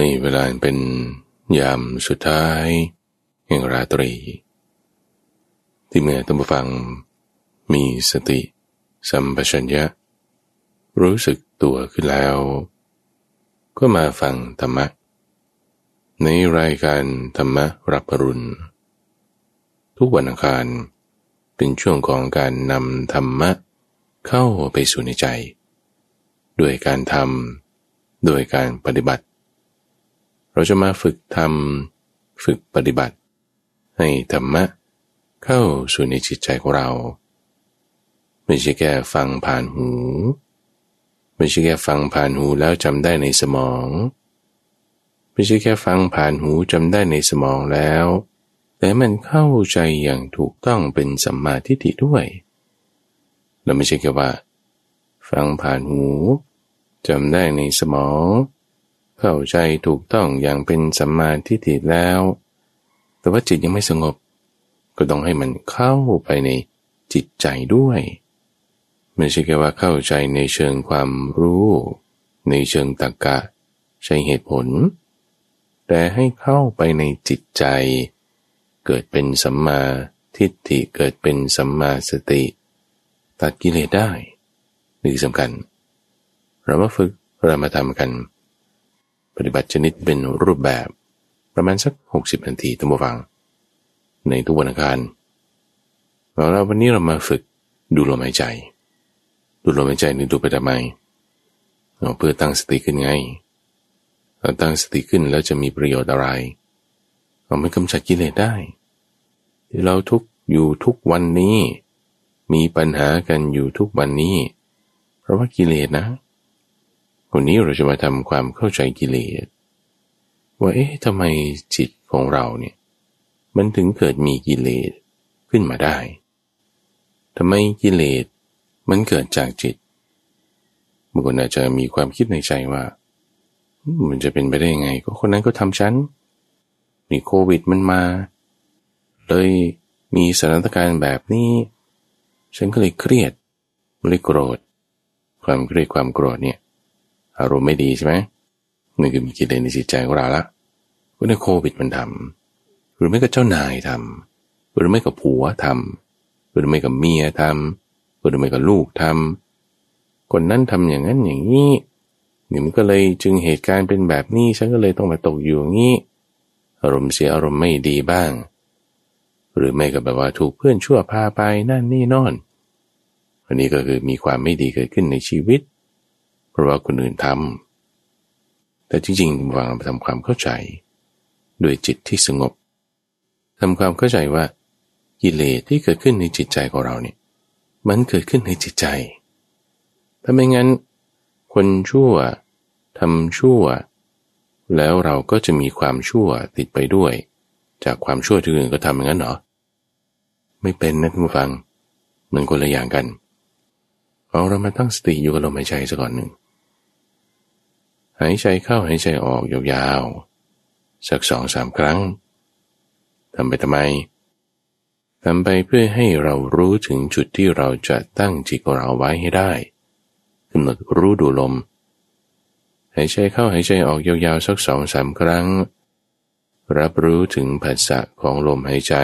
ในเวลาเป็นยามสุดท้ายแห่งราตรีที่เมื่อท่านผู้ฟังมีสติสัมปชัญญะรู้สึกตัวขึ้นแล้วก็มาฟังธรรมะในรายการธรรมะรับอรุณทุกวันอังคารเป็นช่วงของการนำธรรมะเข้าไปสู่ในใจด้วยการทำด้วยการปฏิบัติเราจะมาฝึกทำฝึกปฏิบัติให้ธรรมะเข้าสู่ในจิตใจของเราไม่ใช่แค่ฟังผ่านหูไม่ใช่แค่ฟังผ่านหูแล้วจำได้ในสมองไม่ใช่แค่ฟังผ่านหูจำได้ในสมองแล้วแต่มันเข้าใจอย่างถูกต้องเป็นสัมมาทิฏฐิด้วยและไม่ใช่แค่ว่าฟังผ่านหูจำได้ในสมองเข้าใจถูกต้องอย่างเป็นสัมมาทิฏฐิแล้วแต่ว่าจิตยังไม่สงบก็ต้องให้มันเข้าไปในจิตใจด้วยไม่ใช่แค่ว่าเข้าใจในเชิงความรู้ในเชิงตรรกะใช้เหตุผลแต่ให้เข้าไปในจิตใจเกิดเป็นสัมมาทิฏฐิเกิดเป็นสัมมาสติตัดกิเลสได้นี่สำคัญเรามาฝึกเรามาทำกันปฏิบัติชนิดเป็นรูปแบบประมาณสัก60นาทีท่านผู้ฟังในทุกวันอังคารแล้ววันนี้เรามาฝึกดูลมหายใจดูลมหายใจนี่ดูไปทำไมเพื่อตั้งสติขึ้นไงเราตั้งสติขึ้นแล้วจะมีประโยชน์อะไรเราไม่กำจัดกิเลสได้เราทุกอยู่ทุกวันนี้มีปัญหากันอยู่ทุกวันนี้เพราะว่ากิเลสนะวันนี้เราจะมาทำความเข้าใจกิเลสว่าทำไมจิตของเราเนี่ยมันถึงเกิดมีกิเลสขึ้นมาได้ทำไมกิเลสมันเกิดจากจิตบางคนอาจจะมีความคิดในใจว่ามันจะเป็นไปได้ยังไงก็คนนั้นก็ทำฉันนี่โควิดมันมาเลยมีสถานการณ์แบบนี้ฉันก็เลยเครียดเลยโกรธความเครียดความโกรธเนี่ยอารมณ์ไม่ดีใช่ไหมนี่คือมีกิเลสในจิตใจของเราละก็ในโควิดมันทำหรือไม่ก็เจ้านายทำหรือไม่ก็ผัวทำหรือไม่ก็เมียทำหรือไม่ก็ลูกทำคนนั้นทำอย่างนั้นอย่างนี้นี่มันก็เลยจึงเหตุการณ์เป็นแบบนี้ฉันก็เลยต้องมาตกอยู่อย่างนี้อารมณ์เสียอารมณ์ไม่ดีบ้างหรือไม่ก็แบบว่าถูกเพื่อนชั่วพาไปนั่นนี่นอนอันนี้ก็คือมีความไม่ดีเกิดขึ้นในชีวิตเพราะว่าคนอื่นทำแต่จริงๆวางทำความเข้าใจด้วยจิตที่สงบทำความเข้าใจว่ากิเลสที่เกิดขึ้นในจิตใจของเราเนี่ยมันเกิดขึ้นในจิตใจถ้าไม่งั้นคนชั่วทำชั่วแล้วเราก็จะมีความชั่วติดไปด้วยจากความชั่วที่อื่นก็ทำอย่างนั้นเหรอไม่เป็นนะท่านผู้ฟังมันคนละอย่างกันเรามาตั้งสติอยู่กับลมหายใจสักก่อนหนึ่งหายใจเข้าหายใจออกยาวๆสัก 2-3 ครั้งทำไปทำไมทำไปเพื่อให้เรารู้ถึงจุดที่เราจะตั้งจิตของเราไว้ให้ได้กำหนดรู้ดูลมหายใจเข้าหายใจออกยาวๆสัก 2-3 ครั้งรับรู้ถึงผัสสะของลมหายใจ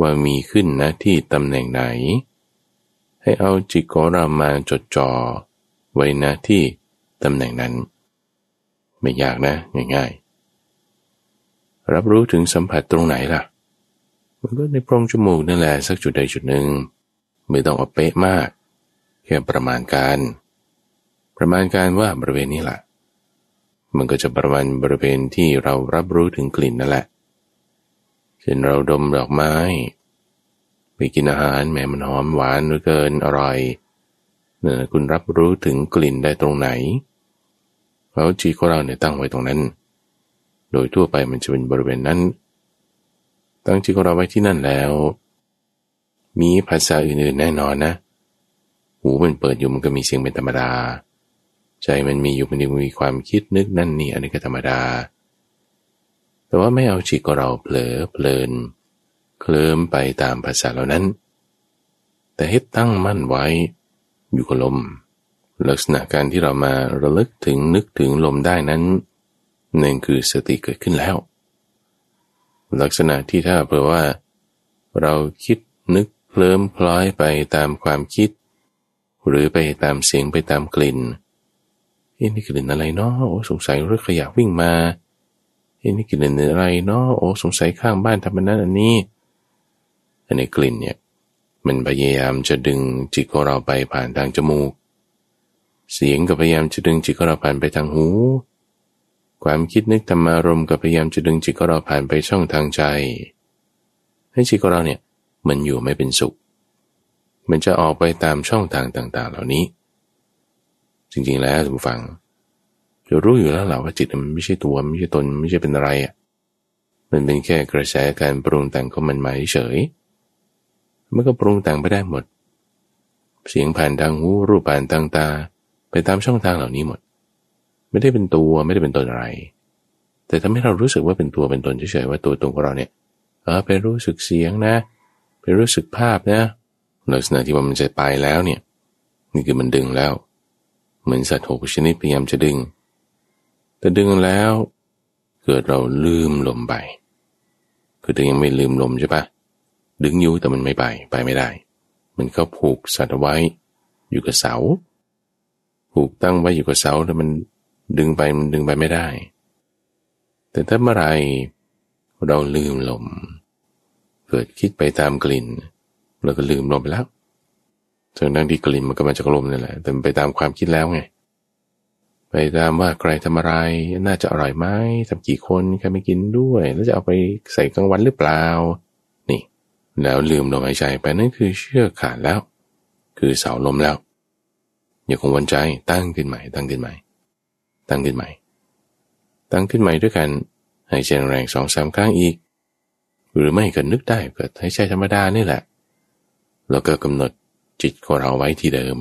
ว่ามีขึ้นณที่ตำแหน่งไหนให้เอาจิตของเรามาจดจ่อไว้ณที่ตำแหน่งนั้นไม่ยากนะง่ายๆรับรู้ถึงสัมผัสตรงไหนล่ะมันก็ในโพรงจมูกนั่นแหละสักจุดใดจุดหนึ่งไม่ต้องเอาเป๊ะมากแค่ประมาณการว่าบริเวณนี้ล่ะมันก็จะประมาณบริเวณที่เรารับรู้ถึงกลิ่นนั่นแหละเช่นเราดมดอกไม้ไปกินอาหารแหมมันหอมหวานเหลือเกินอร่อยคุณรับรู้ถึงกลิ่นได้ตรงไหนแล้วจิตของเราเนี่ยตั้งไว้ตรงนั้นโดยทั่วไปมันจะเป็นบริเวณนั้นตั้งจิตของเราไว้ที่นั่นแล้วมีภาษาอื่นๆแน่นอนนะหูมันเปิดอยู่มันก็มีเสียงเป็นธรรมดาใจมันมีอยู่มันมีความคิดนึกนั่นนี่อันนี้ก็ธรรมดาแต่ว่าไม่เอาจิตของเราเผลอเพลินเคลิ้มไปตามภาษาเหล่านั้นแต่ให้ตั้งมั่นไว้อยู่กับลมลักษณะการที่เรามาระลึกถึงนึกถึงลมได้นั้น นั่นคือสติเกิดขึ้นแล้วลักษณะที่ถ้าเผื่อว่าเราคิดนึกเคลิ้มคล้อยไปตามความคิดหรือไปตามเสียงไปตามกลิ่นนี่กลิ่นอะไรเนาะโอ้สงสัยรถขยะวิ่งมานี่กลิ่นอะไรเนาะโอ้สงสัยข้างบ้านทำมันนั้นอันนี้อันนี้กลิ่นเนี่ยมันพยายามจะดึงจิตของเราไปผ่านทางจมูกเสียงก็พยายามจะดึงจิตของเราผ่านไปทางหูความคิดนึกธรรมารมณ์ก็พยายามจะดึงจิตของเราผ่านไปช่องทางใจให้จิตของเราเนี่ยมันอยู่ไม่เป็นสุขมันจะออกไปตามช่องทางต่างๆเหล่านี้จริงๆแล้วท่านผู้ฟังจะรู้อยู่แล้วแหละว่าจิตมันไม่ใช่ตัวไม่ใช่ตนไม่ใช่เป็นอะไรอ่ะมันเป็นแค่กระแสการปรุงแต่งของมันมาเฉยมันก็ปรุงแต่งไปได้หมดเสียงผ่านทางหูรูปผ่านทางตาไปตามช่องทางเหล่านี้หมดไม่ได้เป็นตัวไม่ได้เป็นตนอะไรแต่ทำให้เรารู้สึกว่าเป็นตัวเป็นตนเฉยๆว่าตัวตนของเราเนี่ยไปรู้สึกเสียงนะไปรู้สึกภาพนะลักษณะที่ว่ามันจะไปแล้วเนี่ยนี่คือมันดึงแล้วเหมือนสัตว์หกชนิดพยายามจะดึงแต่ดึงแล้วเกิดเราลืมลมไปคือยังไม่ลืมลมใช่ปะดึงอยู่แต่มันไม่ไปไปไม่ได้มันก็ผูกสัตว์ไว้อยู่กับเสาผูกตั้งไว้อยู่กับเสาแต่มันดึงไปมันดึงไปไม่ได้แต่ถ้าเมื่อไหร่เราลืมลมเกิดคิดไปตามกลิ่นเราก็ลืมลมไปแล้วส่วนดังที่กลิ่นมันก็มาจากลมนี่แหละแต่มันไปตามความคิดแล้วไงไปตามว่าใครทำอะไรน่าจะอร่อยไหมทำกี่คนใครไม่กินด้วยแล้วจะเอาไปใส่กลางวันหรือเปล่านี่แล้วลืมลมหายใจไปนั่นคือเชือกขาดแล้วคือเสาลมแล้วอย่าคงวนใจตั้งขึ้นใหม่ตั้งขึ้นใหม่ตั้งขึ้นใหม่ตั้งขึ้นใหม่ด้วยกันหายใจแรง2-3 ครั้งอีกหรือไม่ก็นึกได้ก็หายใจธรรมดานี่แหละแล้วก็กำหนดจิตของเราไว้ที่เดิม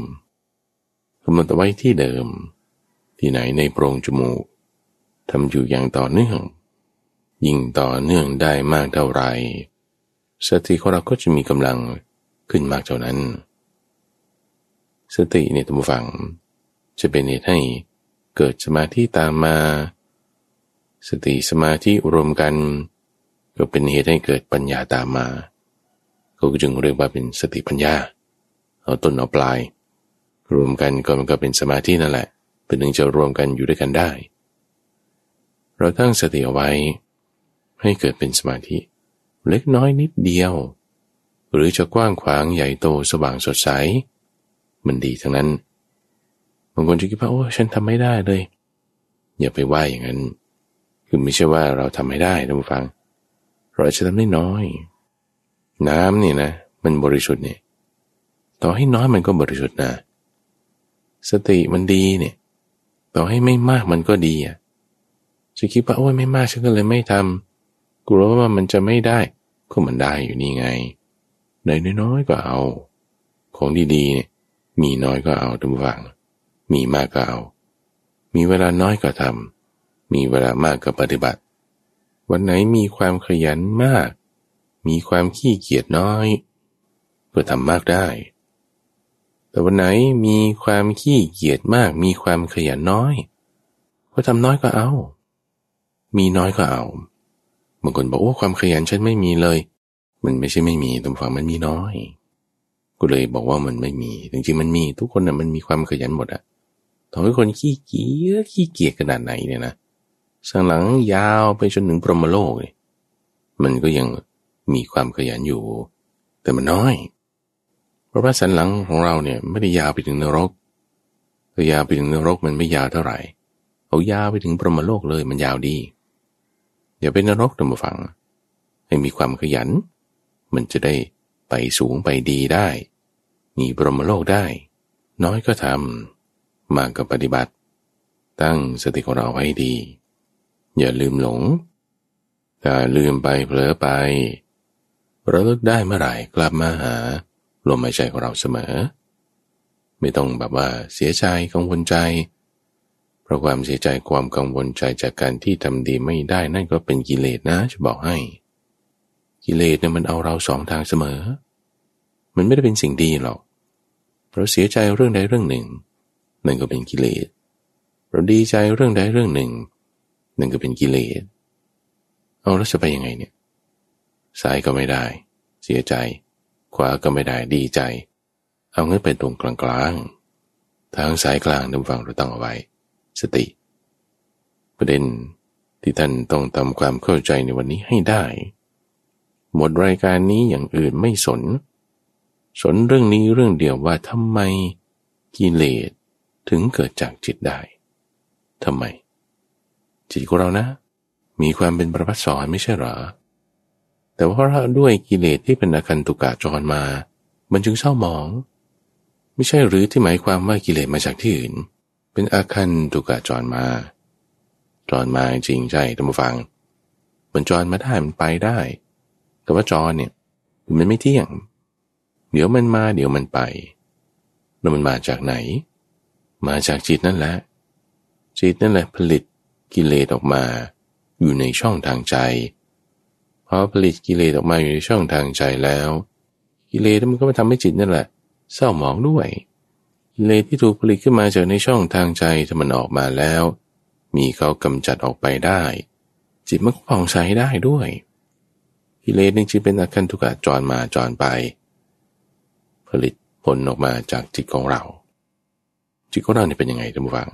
กำหนดไว้ที่เดิมที่ไหนในโพรงจมูกทำอยู่อย่างต่อเนื่องยิ่งต่อเนื่องได้มากเท่าไหร่สติของเราก็จะมีกำลังขึ้นมากเท่านั้นสติเนี่ยท่านผู้ฟังจะเป็นเหตุให้เกิดสมาธิตามมาสติสมาธิรวมกันก็เป็นเหตุให้เกิดปัญญาตามมาก็จึงเรียกว่าเป็นสติปัญญาเอาต้นเอาปลายรวมกันก็มันก็เป็นสมาธินั่นแหละเป็นหนึ่งจะรวมกันอยู่ด้วยกันได้เราตั้งสติเอาไว้ให้เกิดเป็นสมาธิเล็กน้อยนิดเดียวหรือจะกว้างขวางใหญ่โตสว่างสดใสมันดีทั้งนั้นบางคนจะคิดว่าโอ้ฉันทำไม่ได้เลยอย่าไปว่าอย่างนั้นคือไม่ใช่ว่าเราทำไม่ได้ท่านผู้ฟังเราจะทำได้น้อยน้ำนี่นะมันบริสุทธิ์เนี่ยต่อให้น้อยมันก็บริสุทธิ์นะสติมันดีเนี่ยต่อให้ไม่มากมันก็ดีอ่ะจะคิดว่าโอ้ยไม่มากฉันก็เลยไม่ทำกลัวว่ามันจะไม่ได้ก็มันได้อยู่นี่ไงได้น้อยๆก็เอาของดีๆเนี่ยมีน้อยก็เอาท่านผู้ฟังมีมากก็เอามีเวลาน้อยก็ทำมีเวลามากก็ปฏิบัติวันไหนมีความขยันมากมีความขี้เกียจน้อยก็ทำมากได้แต่วันไหนมีความขี้เกียจมากมีความขยันน้อยก็ทำน้อยก็เอามีน้อยก็เอาบางคนบอกว่าความขยันฉันไม่มีเลยมันไม่ใช่ไม่มีตรงฝั่งมันมีน้อยก็เลยบอกว่ามันไม่มีจริงๆมันมีทุกคนน่ะมันมีความขยันหมดอ่ะต่อให้คนขี้เกียจขนาดไหนเนี่ยนะสังหลังยาวไปจนถึงพรหมโลกเนี่ยมันก็ยังมีความขยันอยู่แต่มันน้อยเพราะว่าสันหลังของเราเนี่ยไม่ได้ยาวไปถึงนรกแต่ยาวไปถึงนรกมันไม่ยาวเท่าไหร่เอายาวไปถึงพรหมโลกเลยมันยาวดีอย่าเป็นนรกตามฝังให้มีความขยันมันจะได้ไปสูงไปดีได้มีพรหมโลกได้น้อยก็ทำมากก็ปฏิบัติตั้งสติของเราไว้ดีอย่าลืมหลงถ้าลืมไปเผลอไประลึกได้เมื่อไหร่กลับมาหาลมหายใจของเราเสมอไม่ต้องแบบว่าเสียใจกังวลใจเพราะความเสียใจความกังวลใจจากการที่ทำดีไม่ได้นั่นก็เป็นกิเลสนะจะบอกให้กิเลสเนี่ยมันเอาเราสองทางเสมอมันไม่ได้เป็นสิ่งดีหรอกเราเสียใจเรื่องใดเรื่องหนึ่งนั่นก็เป็นกิเลสเราดีใจเรื่องใดเรื่องหนึ่ง นั่นก็เป็นกิเลสเอาแล้วจะไปยังไงเนี่ยซ้ายก็ไม่ได้เสียใจขวาก็ไม่ได้ดีใจเอางั้นไปตรงกลางๆทางสายกลางนำฟังเราตั้งเอาไว้สติประเด็นที่ท่านต้องทำความเข้าใจในวันนี้ให้ได้หมดรายการนี้อย่างอื่นไม่สนเรื่องนี้เรื่องเดียวว่าทำไมกิเลสถึงเกิดจากจิตได้ทำไมจิตของเรานะมีความเป็นประภัสสรไม่ใช่หรอแต่ว่าเพราะด้วยกิเลสที่เป็นอคันตุกะจรมามันจึงเศร้าหมองไม่ใช่หรือที่หมายความว่ากิเลสมาจากที่อื่นเป็นอคันตุกะจรมาจริงใช่ท่านผู้ฟังมันจรมาได้มันไปได้แต่ว่าจรเนี่ยมันไม่เที่ยงเดี๋ยวมันมาเดี๋ยวมันไปแล้วมันมาจากไหนมาจากจิตนั่นแหละจิตนั่นแหละผลิตกิเลสออกมาอยู่ในช่องทางใจพอผลิตกิเลสออกมาอยู่ในช่องทางใจแล้วกิเลสมันก็มาทำให้จิตนั่นแหละเศร้าหมองด้วยกิเลสที่ถูกผลิตขึ้นมาจากในช่องทางใจถ้ามันออกมาแล้วมีเขากำจัดออกไปได้จิตมันก็ผ่องใสได้ด้วยกิเลสนี่จึงเป็นอคันตุกะจรมาจรไปผลิตผลออกมาจากจิตของเราจิตของเราเนี่ยเป็นยังไงท่านผู้ฟัง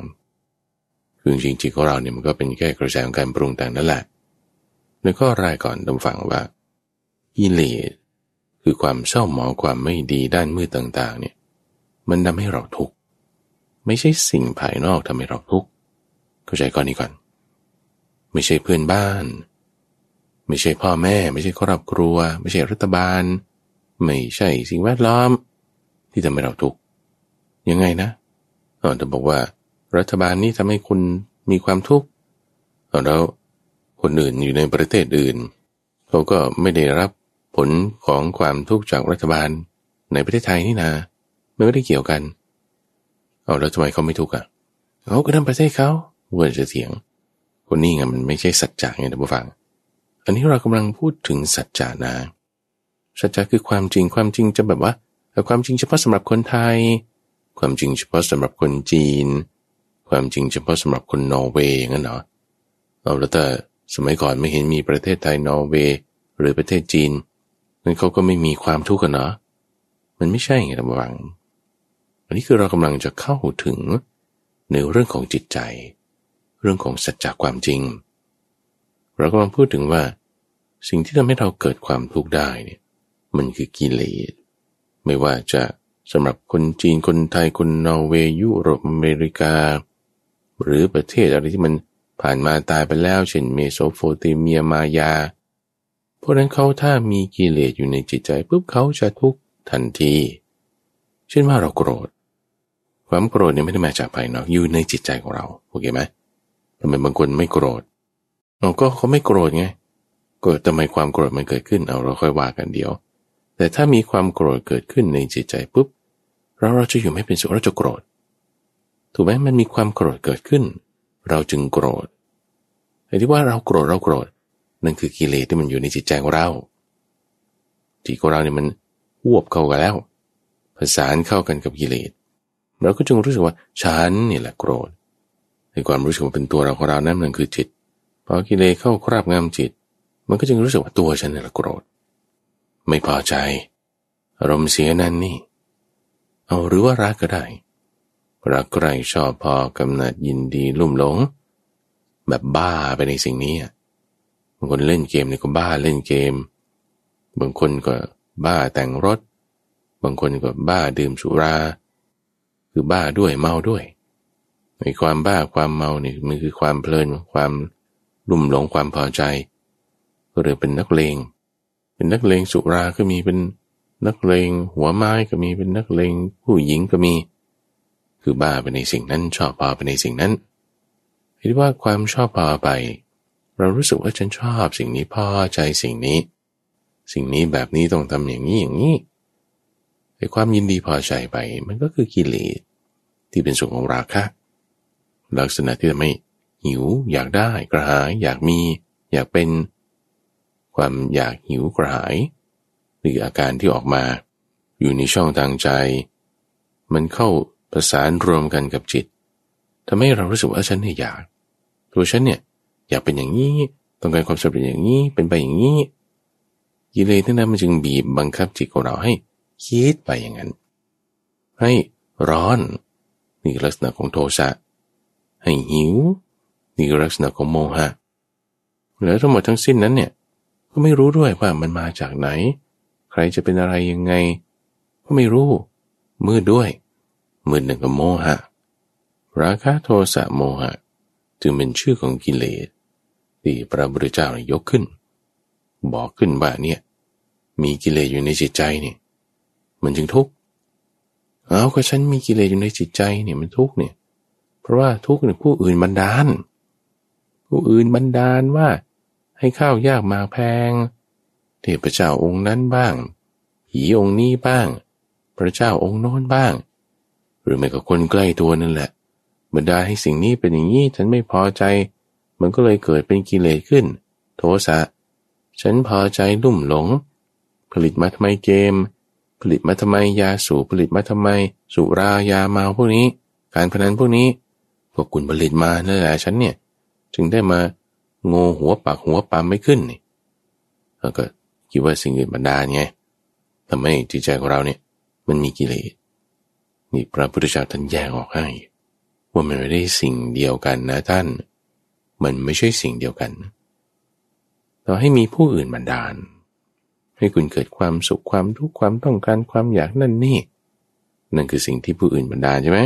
คือจริงจิตของเราเนี่ยมันก็เป็นแค่กระแสของการปรุงแต่งนั่นแหละแล้วก็รายก่อนท่านผู้ฟังว่ากิเลสคือความเศร้าหมองความไม่ดีด้านมืดต่างๆเนี่ยมันทำให้เราทุกข์ไม่ใช่สิ่งภายนอกทำให้เราทุกข์เข้าใจก่อนนี้ก่อนไม่ใช่เพื่อนบ้านไม่ใช่พ่อแม่ไม่ใช่ครอบครัวไม่ใช่รัฐบาลไม่ใช่สิ่งแวดล้อมที่ทำให้เราทุกข์ยังไงนะจะบอกว่ารัฐบาลนี้ทำให้คุณมีความทุกข์แล้วคนอื่นอยู่ในประเทศอื่นเขาก็ไม่ได้รับผลของความทุกข์จากรัฐบาลในประเทศไทยนี่นะไม่ได้เกี่ยวกันแล้วทำไมเขาไม่ทุกข์อ่ะเขาก็ทำประเทศเขาเวอร์จะเถียงคนนี้ไงมันไม่ใช่สัจจะไงท่านผู้ฟังอันนี้เรากำลังพูดถึงสัจจะนะสัจจะคือความจริงความจริงจะแบบว่าความจริงเฉพาะสำหรับคนไทยความจริงเฉพาะสำหรับคนจีนความจริงเฉพาะสำหรับคนนอร์เวย์งั้นเหรอแล้วแต่สมัยก่อนไม่เห็นมีประเทศไทยนอร์เวย์หรือประเทศจีนนั่นเขาก็ไม่มีความทุกข์กันเหรอมันไม่ใช่ไงท่านผู้ฟังอันนี้คือเรากำลังจะเข้าถึงในเรื่องของจิตใจเรื่องของสัจจะความจริงเรากำลังพูดถึงว่าสิ่งที่ทำให้เราเกิดความทุกข์ได้เนี่ยมันคือกิเลสไม่ว่าจะสำหรับคนจีนคนไทยคนนอร์เวย์ยุโรปอเมริกาหรือประเทศอะไรที่มันผ่านมาตายไปแล้วเช่นเมโสโปเตเมียมายาพวกนั้นเขาถ้ามีกิเลสอยู่ในจิตใจปุ๊บเขาจะทุกข์ทันทีเช่นว่าเราโกรธความโกรธเนี่ยไม่ได้มาจากภายนอกอยู่ในจิตใจของเราโอเคไหมทำไมบางคนไม่โกรธก็เขาไม่โกรธไงก็ทำไมความโกรธมันเกิดขึ้นเราค่อยว่ากันเดี๋ยวแต่ถ้ามีความโกรธเกิดขึ้นในจิตใจปุ๊บเราจะอยู่ไม่เป็นสุขเราจะโกรธถูกไหมมันมีความโกรธเกิดขึ้นเราจึงโกรธไอ้ที่ว่าเราโกรธนั่นคือกิเลสที่มันอยู่ในจิตใจของเราจิตของเราเนี่ยมันหวบเข้ากันแล้วผสานเข้ากันกับกิเลสเราก็จึงรู้สึกว่าฉันนี่แหละโกรธในความรู้สึกว่าเป็นตัวเราของเรานั่นมันคือจิตพอกิเลสเข้าครอบงำจิตมันก็จึงรู้สึกว่าตัวฉันนี่แหละโกรธไม่พอใจอารมณ์เสียนั่นนี่หรือว่ารักก็ได้รักใครชอบพอกำหนัดยินดีลุ่มหลงแบบบ้าไปในสิ่งนี้บางคนเล่นเกมนี่ก็บ้าเล่นเกมบางคนก็บ้าแต่งรถบางคนก็บ้าดื่มสุราคือบ้าด้วยเมาด้วยในความบ้าความเมานี่มันคือความเพลินความลุ่มหลงความพอใจหรือเป็นนักเลงสุราก็มีเป็นนักเลงหัวไม้ก็มีเป็นนักเลงผู้หญิงก็มีคือบ้าไปในสิ่งนั้นชอบพอไปในสิ่งนั้นคิดว่าความชอบพอไปเรารู้สึกว่าฉันชอบสิ่งนี้พอใจสิ่งนี้แบบนี้ต้องทำอย่างนี้ไอ้ความยินดีพอใจไปมันก็คือกิเลสที่เป็นส่วนของราคะลักษณะที่ทำให้หิวอยากได้กระหายอยากมีอยากเป็นความอยากหิวกระหายหรืออาการที่ออกมาอยู่ในช่องทางใจมันเข้าประสานรวมกันกับจิตทำให้เรารู้สึกว่าฉันเนี่ยอยากตัวฉันเนี่ย อยากเป็นอย่างนี้ต้องการความสำเร็จอย่างนี้เป็นไปอย่างนี้กิเลสทั้งนั้นมันจึงบีบบังคับจิตของเราให้คิดไปอย่างนั้นให้ร้อนนี่ลักษณะของโทสะให้หิวนี่ลักษณะของโมหะแล้วทั้งหมดทั้งสิ้นนั้นเนี่ยก็ไม่รู้ด้วยว่ามันมาจากไหนใครจะเป็นอะไรยังไงก็ไม่รู้มืดด้วยมืดหนึ่งกับโมหะราคะโทสะโมหะจึงเป็นชื่อของกิเลสที่พระพุทธเจ้ายกขึ้นบอกขึ้นว่าเนี่ยมีกิเลสอยู่ในจิตใจเนี่ยมันจึงทุกข์เอาก็ฉันมีกิเลสอยู่ในจิตใจเนี่ยมันทุกข์เนี่ยเพราะว่าทุกข์เนี่ยผู้อื่นบันดาลผู้อื่นบันดาลว่าให้ข้าวยากมาแพงเทพเจ้าองค์นั้นบ้างผีองค์นี้บ้างพระเจ้าองค์โน้นบ้างหรือแม้กระทั่งคนใกล้ตัวนั่นแหละบันดาลให้สิ่งนี้เป็นอย่างนี้ฉันไม่พอใจมันก็เลยเกิดเป็นกิเลสขึ้นโทสะฉันพอใจลุ่มหลงผลิตมาทำไมเกมผลิตมาทำไมยาสูบผลิตมาทำไมสุรายาเมาพวกนี้การพนันพวกนี้พวกคุณผลิตมานั่นแหละฉันเนี่ยจึงได้มาโง่หัวปากหัวปามไม่ขึ้นนี่แล้วก็คิดว่าสิ่งอื่นบันดาลไงทำให้จิตใจของเราเนี่ยมันมีกิเลสนี่พระพุทธเจ้าท่านแยกออกให้ว่ามันไม่ได้สิ่งเดียวกันนะท่านมันไม่ใช่สิ่งเดียวกันต่อให้มีผู้อื่นบันดาลให้คุณเกิดความสุขความทุกข์ความต้องการความอยากนั่นนี่นั่นคือสิ่งที่ผู้อื่นบันดาลใช่ไหม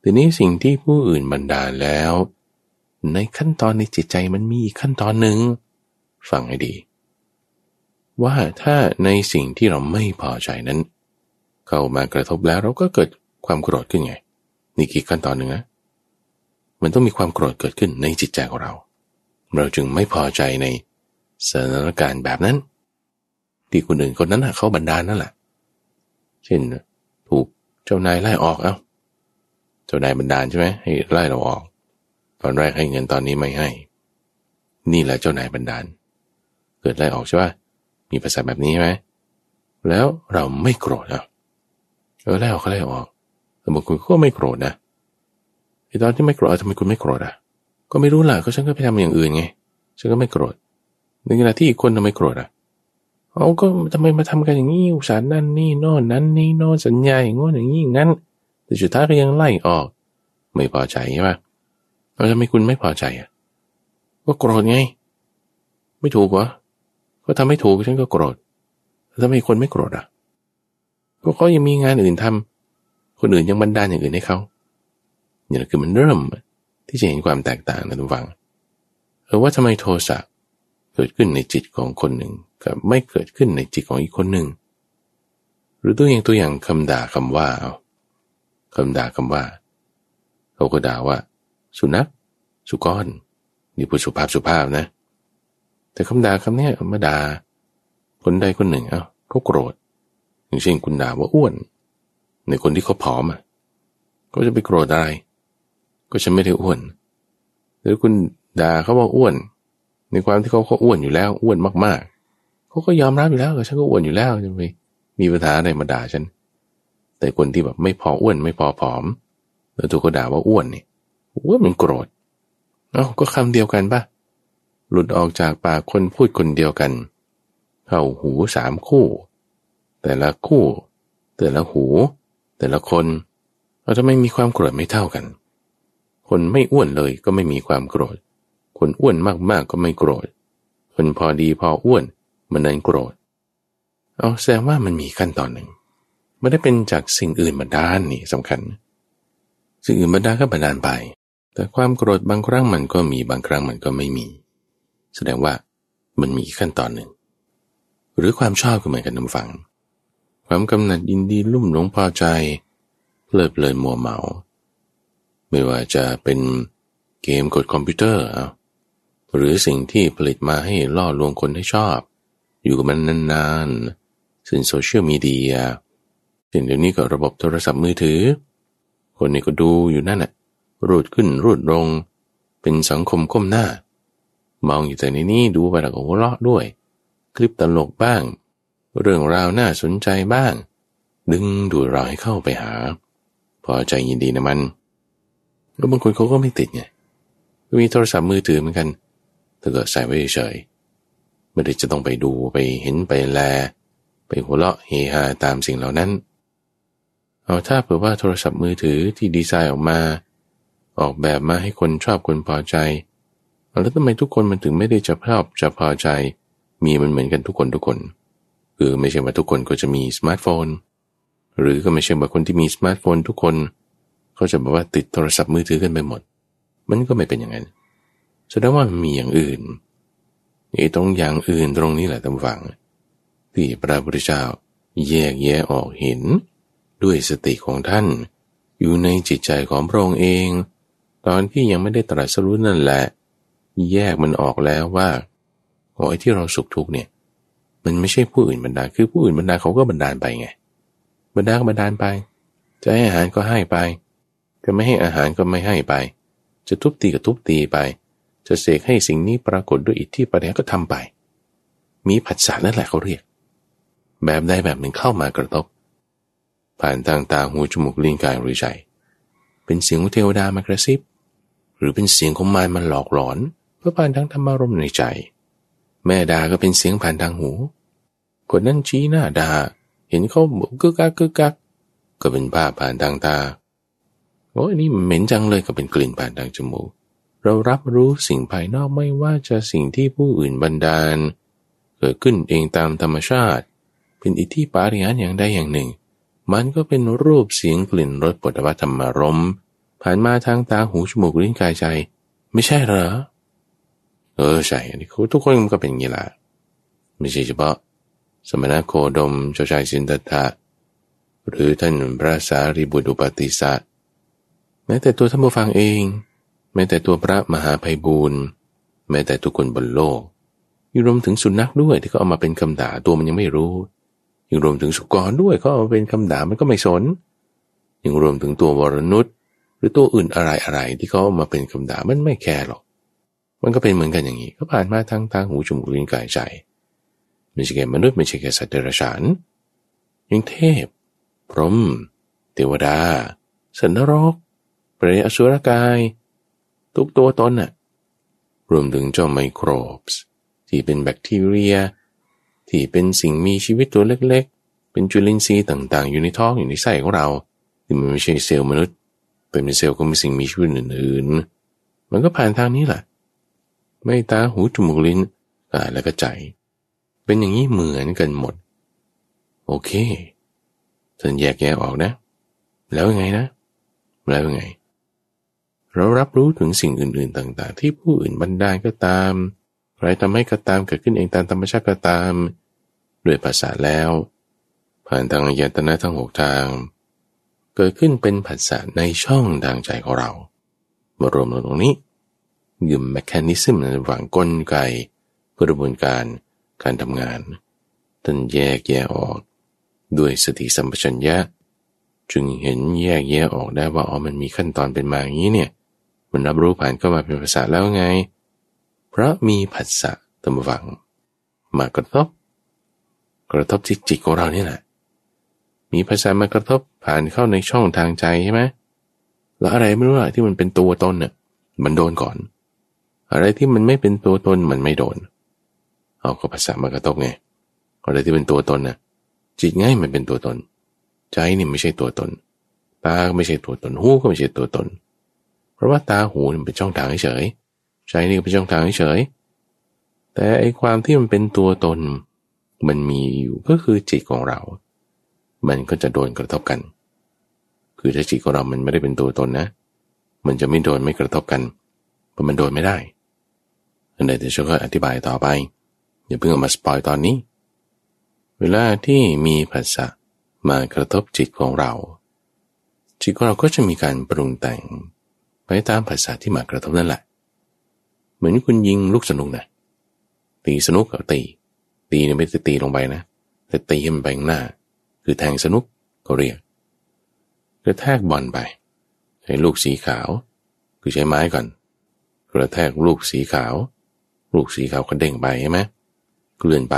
แต่นี้สิ่งที่ผู้อื่นบันดาลแล้วในขั้นตอนในจิตใจมันมีอีกขั้นตอนหนึ่งฟังให้ดีว่าถ้าในสิ่งที่เราไม่พอใจนั้นเข้ามากระทบแล้วเราก็เกิดความโกรธขึ้นไงนี่คือขั้นตอนหนึ่งนะมันต้องมีความโกรธเกิดขึ้นในจิตใจของเราเราจึงไม่พอใจในสถานการณ์แบบนั้นที่คนอื่นคนนั้นเขาบันดาลนั่นแหละเช่นถูกเจ้านายไล่ออกเอ้าเจ้านายบันดาลใช่ไหมให้ไล่เราออกตอนแรกให้เงินตอนนี้ไม่ให้นี่แหละเจ้านายบันดาลเกิดไล่ออกใช่ไหมมีภาษาแบบนี้ไหมแล้วเราไม่โกรธนะไล่ออกก็ไล่ออกแต่บางคนก็ไม่โกรธนะตอนที่ไม่โกรธทำไมคุณไม่โกรธอ่ะก็ไม่รู้ล่ะก็ฉันก็ไปทำอย่างอื่นไงฉันก็ไม่โกรธในขณะที่อีกคนทำไมโกรธอ่ะเอาก็ทำไมมาทำกันอย่างนี้อุตส่าห์นั่นนี่โน่นนั้นนี่โน่นสัญญาอย่างโน่นอย่างนี้งั้นแต่สุดท้ายก็ยังไล่ออกไม่พอใจใช่ป่ะแล้วทำไมคุณไม่พอใจอ่ะก็โกรธไงไม่ถูกวะก็ทำให้ถูกฉันก็โกรธแล้วทำไมคนไม่โกรธอ่ะก็เขายังมีงานอื่นทำคนอื่นยังบันดาลอย่างอื่นให้เขาเนี่ยคือมันเริ่มที่จะเห็นความแตกต่างนะทุกฝั่งว่าทำไมโทสะเกิดขึ้นในจิตของคนหนึ่งกับไม่เกิดขึ้นในจิตของอีกคนหนึ่งหรือตัวอย่างคำด่าคำว่าคำด่าคำว่าเขาก็ด่าว่าสุนัขสุกรนี่พูดสุภาพนะแต่คำด่าคำนี้มาด่าคนใดคนหนึ่งเขาโกรธอย่างเช่นคุณด่าว่าอ้วนในคนที่เขาผอมก็จะไปโกรธอะไรก็ฉันไม่ได้อ้วนหรือคุณด่าเขาว่าอ้วนในความที่เขาอ้วนอยู่แล้วอ้วนมากๆเขาก็ยอมรับอยู่แล้วฉันก็อ้วนอยู่แล้วจะไปมีปัญหาอะไรมาด่าฉันแต่คนที่แบบไม่พออ้วนไม่พอผอมแล้วถูกเขาด่าว่าอ้วนนี่มันโกรธก็คำเดียวกันป่ะหลุดออกจากปากคนพูดคนเดียวกันเข้าหูสามคู่แต่ละคู่แต่ละหูแต่ละคนเราทำไมมีความโกรธไม่เท่ากันคนไม่อ้วนเลยก็ไม่มีความโกรธคนอ้วนมากๆก็ไม่โกรธคนพอดีพออ้วนมันนั้นโกรธแสดงว่ามันมีขั้นตอนหนึ่งไม่ได้เป็นจากสิ่งอื่นบันดาลนี่สำคัญสิ่งอื่นบันดาลก็บันดาลไปแต่ความโกรธบางครั้งมันก็มีบางครั้งมันก็ไม่มีแสดงว่ามันมีขั้นตอนหนึ่งหรือความชอบก็เหมือนกันฟังความกำหนัดยินดีลุ่มหลงพอใจเพลิดเพลินมัวเมาไม่ว่าจะเป็นเกมกดคอมพิวเตอร์หรือสิ่งที่ผลิตมาให้ล่อลวงคนให้ชอบอยู่กับมันนานๆสื่อโซเชียลมีเดียสิ่งเดี๋ยวนี้ก็ระบบโทรศัพท์มือถือคนนี้ก็ดูอยู่นั่นน่ะรูดขึ้นรูดลงเป็นสังคมก้มหน้ามองอยู่แต่ในนี้ดูไปแล้วก็หัวเราะด้วยคลิปตลกบ้างเรื่องราวน่าสนใจบ้างดึงดูดเราให้เข้าไปหาพอใจยินดีนะมันแล้วบางคนเขาก็ไม่ติดไง มีโทรศัพท์มือถือเหมือนกันแต่ก็ใส่ไว้เฉยไม่ได้จะต้องไปดูไปเห็นไปแลไปหัวเราะเฮฮาตามสิ่งเหล่านั้นเอาถ้าเผื่อว่าโทรศัพท์มือถือที่ดีไซน์ออกมาออกแบบมาให้คนชอบคนพอใจแล้วทำไมทุกคนมันถึงไม่ได้จะชอบจะพอใจมีมันเหมือนกันทุกคนคือไม่ใช่ว่าทุกคนก็จะมีสมาร์ทโฟนหรือก็ไม่ใช่ว่าคนที่มีสมาร์ทโฟนทุกคนเขาจะบอกว่าติดโทรศัพท์มือถือกันไปหมดมันก็ไม่เป็นอย่างนั้นแสดงว่ามีอย่างอื่นไอ้ตรงอย่างอื่นตรงนี้แหละท่านฟังที่พระพุทธเจ้าแยกแยะออกเห็นด้วยสติของท่านอยู่ในจิตใจของพระองค์เองตอนที่ยังไม่ได้ตรัสรู้นั่นแหละแยกมันออกแล้วว่าไอ้ที่เราสุขทุกข์เนี่ยมันไม่ใช่ผู้อื่นบรรดาคือผู้อื่นบรรดาเขาก็บรรดาไปไงบรรดาก็บรรดาไปจะให้อาหารก็ให้ไปจะไม่ให้อาหารก็ไม่ให้ไปจะทุบตีก็ทุบตีไปจะเสกให้สิ่งนี้ปรากฏด้วยอิทธิปาฏิหาริย์ก็ทำไปมีผัสสะนั่นแหละเขาเรียกแบบใดแบบหนึ่งเข้ามากระทบผ่านทางตาหูจมูกลิ้นกายหรือใจเป็นเสียงของเทวดามากระซิบหรือเป็นเสียงของมารมันหลอกหลอนเพื่อผ่านทางธรรมารมณ์ในใจแม่ด่าก็เป็นเสียงผ่านทางหูคนนั้นชี้หน้าด่าเห็นเขากึกกักกึกกักก็เป็นภาพผ่านทางตาโอ้ยนี่เหม็นจังเลยก็เป็นกลิ่นผ่านทางจมูกเรารับรู้สิ่งภายนอกไม่ว่าจะสิ่งที่ผู้อื่นบันดาลเกิดขึ้นเองตามธรรมชาติเป็นอิทธิปาฏิหาริย์อย่างใดอย่างหนึ่งมันก็เป็นรูปเสียงกลิ่นรสผลิตภัณฑ์ธรรมารมณ์ผ่านมาทางตาหูจมูกลิ้นกายใจไม่ใช่เหรอใช่อันนี้ทุกคนมันก็เป็นอย่างนี้ละไม่ใช่เฉพาะสมณโคดมเจ้าชายสินธัตถะหรือท่านพระสารีบุตรอุปติสสะแม้แต่ตัวท่านผู้ฟังเองแม้แต่ตัวพระมหาไพบูลย์แม้แต่ทุกคนบนโลกยังรวมถึงสุนัขด้วยที่เขาเอามาเป็นคำด่าตัวมันยังไม่รู้ยังรวมถึงสุกรด้วยเขาเอามาเป็นคำด่ามันก็ไม่สนยังรวมถึงตัววรนุชหรือตัวอื่นอะไรที่เขาเอามาเป็นคำด่ามันไม่แคร์หรอกมันก็เป็นเหมือนกันอย่างนี้ก็ผ่านมาทั้งทางหูจมูกลิ้นกายใจไม่ใช่แค่มนุษย์ไม่ใช่แค่สัตว์เดรัจฉานยังเทพพรหมเทวดาสัตว์นรกเปรตอสุรกายทุกตัวตนน่ะรวมถึงเจ้าไมโครบส์ที่เป็นแบคทีเรียที่เป็นสิ่งมีชีวิตตัวเล็กๆเป็นจุลินทรีย์ต่างๆอยู่ในท้องอยู่ในไส้ของเราที่มันไม่ใช่เซลล์มนุษย์เป็นเซลล์ของสิ่งมีชีวิตอื่นๆมันก็ผ่านทางนี้แหละไม่ตาหูจมูกลิ้นกายและก็ใจเป็นอย่างนี้เหมือนกันหมดโอเคท่านแยกแยะออกนะแล้วยังไงนะแล้วยังไงเรารับรู้ถึงสิ่งอื่นๆต่างๆที่ผู้อื่นบันดาลก็ตามใครทำให้ก็ตามเกิดขึ้นเองตามธรรมชาติก็ตามด้วยภาษาแล้วผ่านทางอายตนะทั้งหกทางเกิดขึ้นเป็นผัสสะในช่องทางใจของเรามารวมลงตรงนี้ยืม mechanism ในระหว่างกลไกกระบวนการการทำงานท่านแยกแยะออกด้วยสติสัมปชัญญะจึงเห็นแยกแยะออกได้ว่าอ๋อมันมีขั้นตอนเป็นมาอย่างนี้เนี่ยมันรับรู้ผ่านเข้ามาเป็นภาษาแล้วไงเพราะมีผัสสะตะวังมากระทบที่จิตของเรานี่แหละมีผัสสะมากระทบผ่านเข้าในช่องทางใจใช่ไหมแล้วอะไรไม่รู้ล่ะที่มันเป็นตัวตนน่ะมันโดนก่อนอะไรที่มันไม่เป็นตัวตนมันไม่โดนเอาก็ผัสสะมากระทบไงอะไรที่เป็นตัวตนน่ะจิตง่ายมันเป็นตัวตนใจนี่ไม่ใช่ตัวตนตาก็ไม่ใช่ตัวตนหูก็ไม่ใช่ตัวตนเพราะว่าตาหูมันเป็นช่องทางเฉยใจนี่ก็เป็นช่องทางเฉยแต่ไอ้ความที่มันเป็นตัวตนมันมีอยู่ก็คือจิตของเรามันก็จะโดนกระทบกันคือถ้าจิตของเรามันไม่ได้เป็นตัวตนนะมันจะไม่โดนไม่กระทบกันเพราะมันโดนไม่ได้อันไหนเดี๋ยวฉันก็อธิบายต่อไปอย่าเพิ่งเอามาสปอยตอนนี้เวลาที่มีผัสสะมากระทบจิตของเราจิตของเราก็จะมีการปรุงแต่งไปตามผัสสะที่มากระทบนั่นแหละเหมือนคุณยิงลูกสนุกนะตีสนุกก็ตีเนี่ยไม่ได้ตีลงไปนะแต่ตีให้มันไปข้างหน้าคือแทงสนุกเขาเรียกกระแทกบอลไปใช้ลูกสีขาวคือใช้ไม้ก่อนกระแทกลูกสีขาวก็เด้งไปใช่ไหมเคลื่อนไป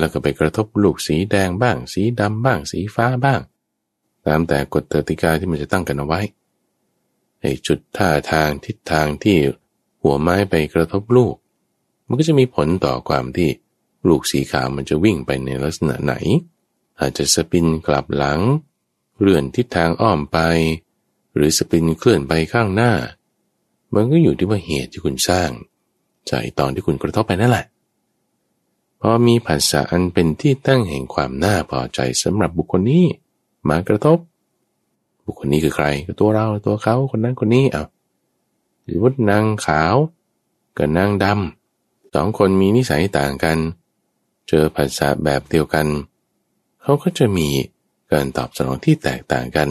แล้วก็ไปกระทบลูกสีแดงบ้างสีดำบ้างสีฟ้าบ้างตามแต่กฎกติกาที่มันจะตั้งกันเอาไว้ ให้จุดท่าทางทิศทางที่หัวไม้ไปกระทบลูกมันก็จะมีผลต่อความที่ลูกสีขาวมันจะวิ่งไปในลักษณะไหนอาจจะสปินกลับหลังเลื่อนทิศทางอ้อมไปหรือสปินเคลื่อนไปข้างหน้ามันก็อยู่ที่ว่าเหตุที่คุณสร้างใจตอนที่คุณกระทบไปนั่นแหละพอมีผัสสะอันเป็นที่ตั้งแห่งความน่าพอใจสำหรับบุคคลนี้มากระทบบุคคลนี้คือใครก็ตัวเราตัวเขาคนนั้นคนนี้เอาหรือว่านางขาวกับนางดำสองคนมีนิสัยต่างกันเจอผัสสะแบบเดียวกันเขาก็จะมีการตอบสนองที่แตกต่างกัน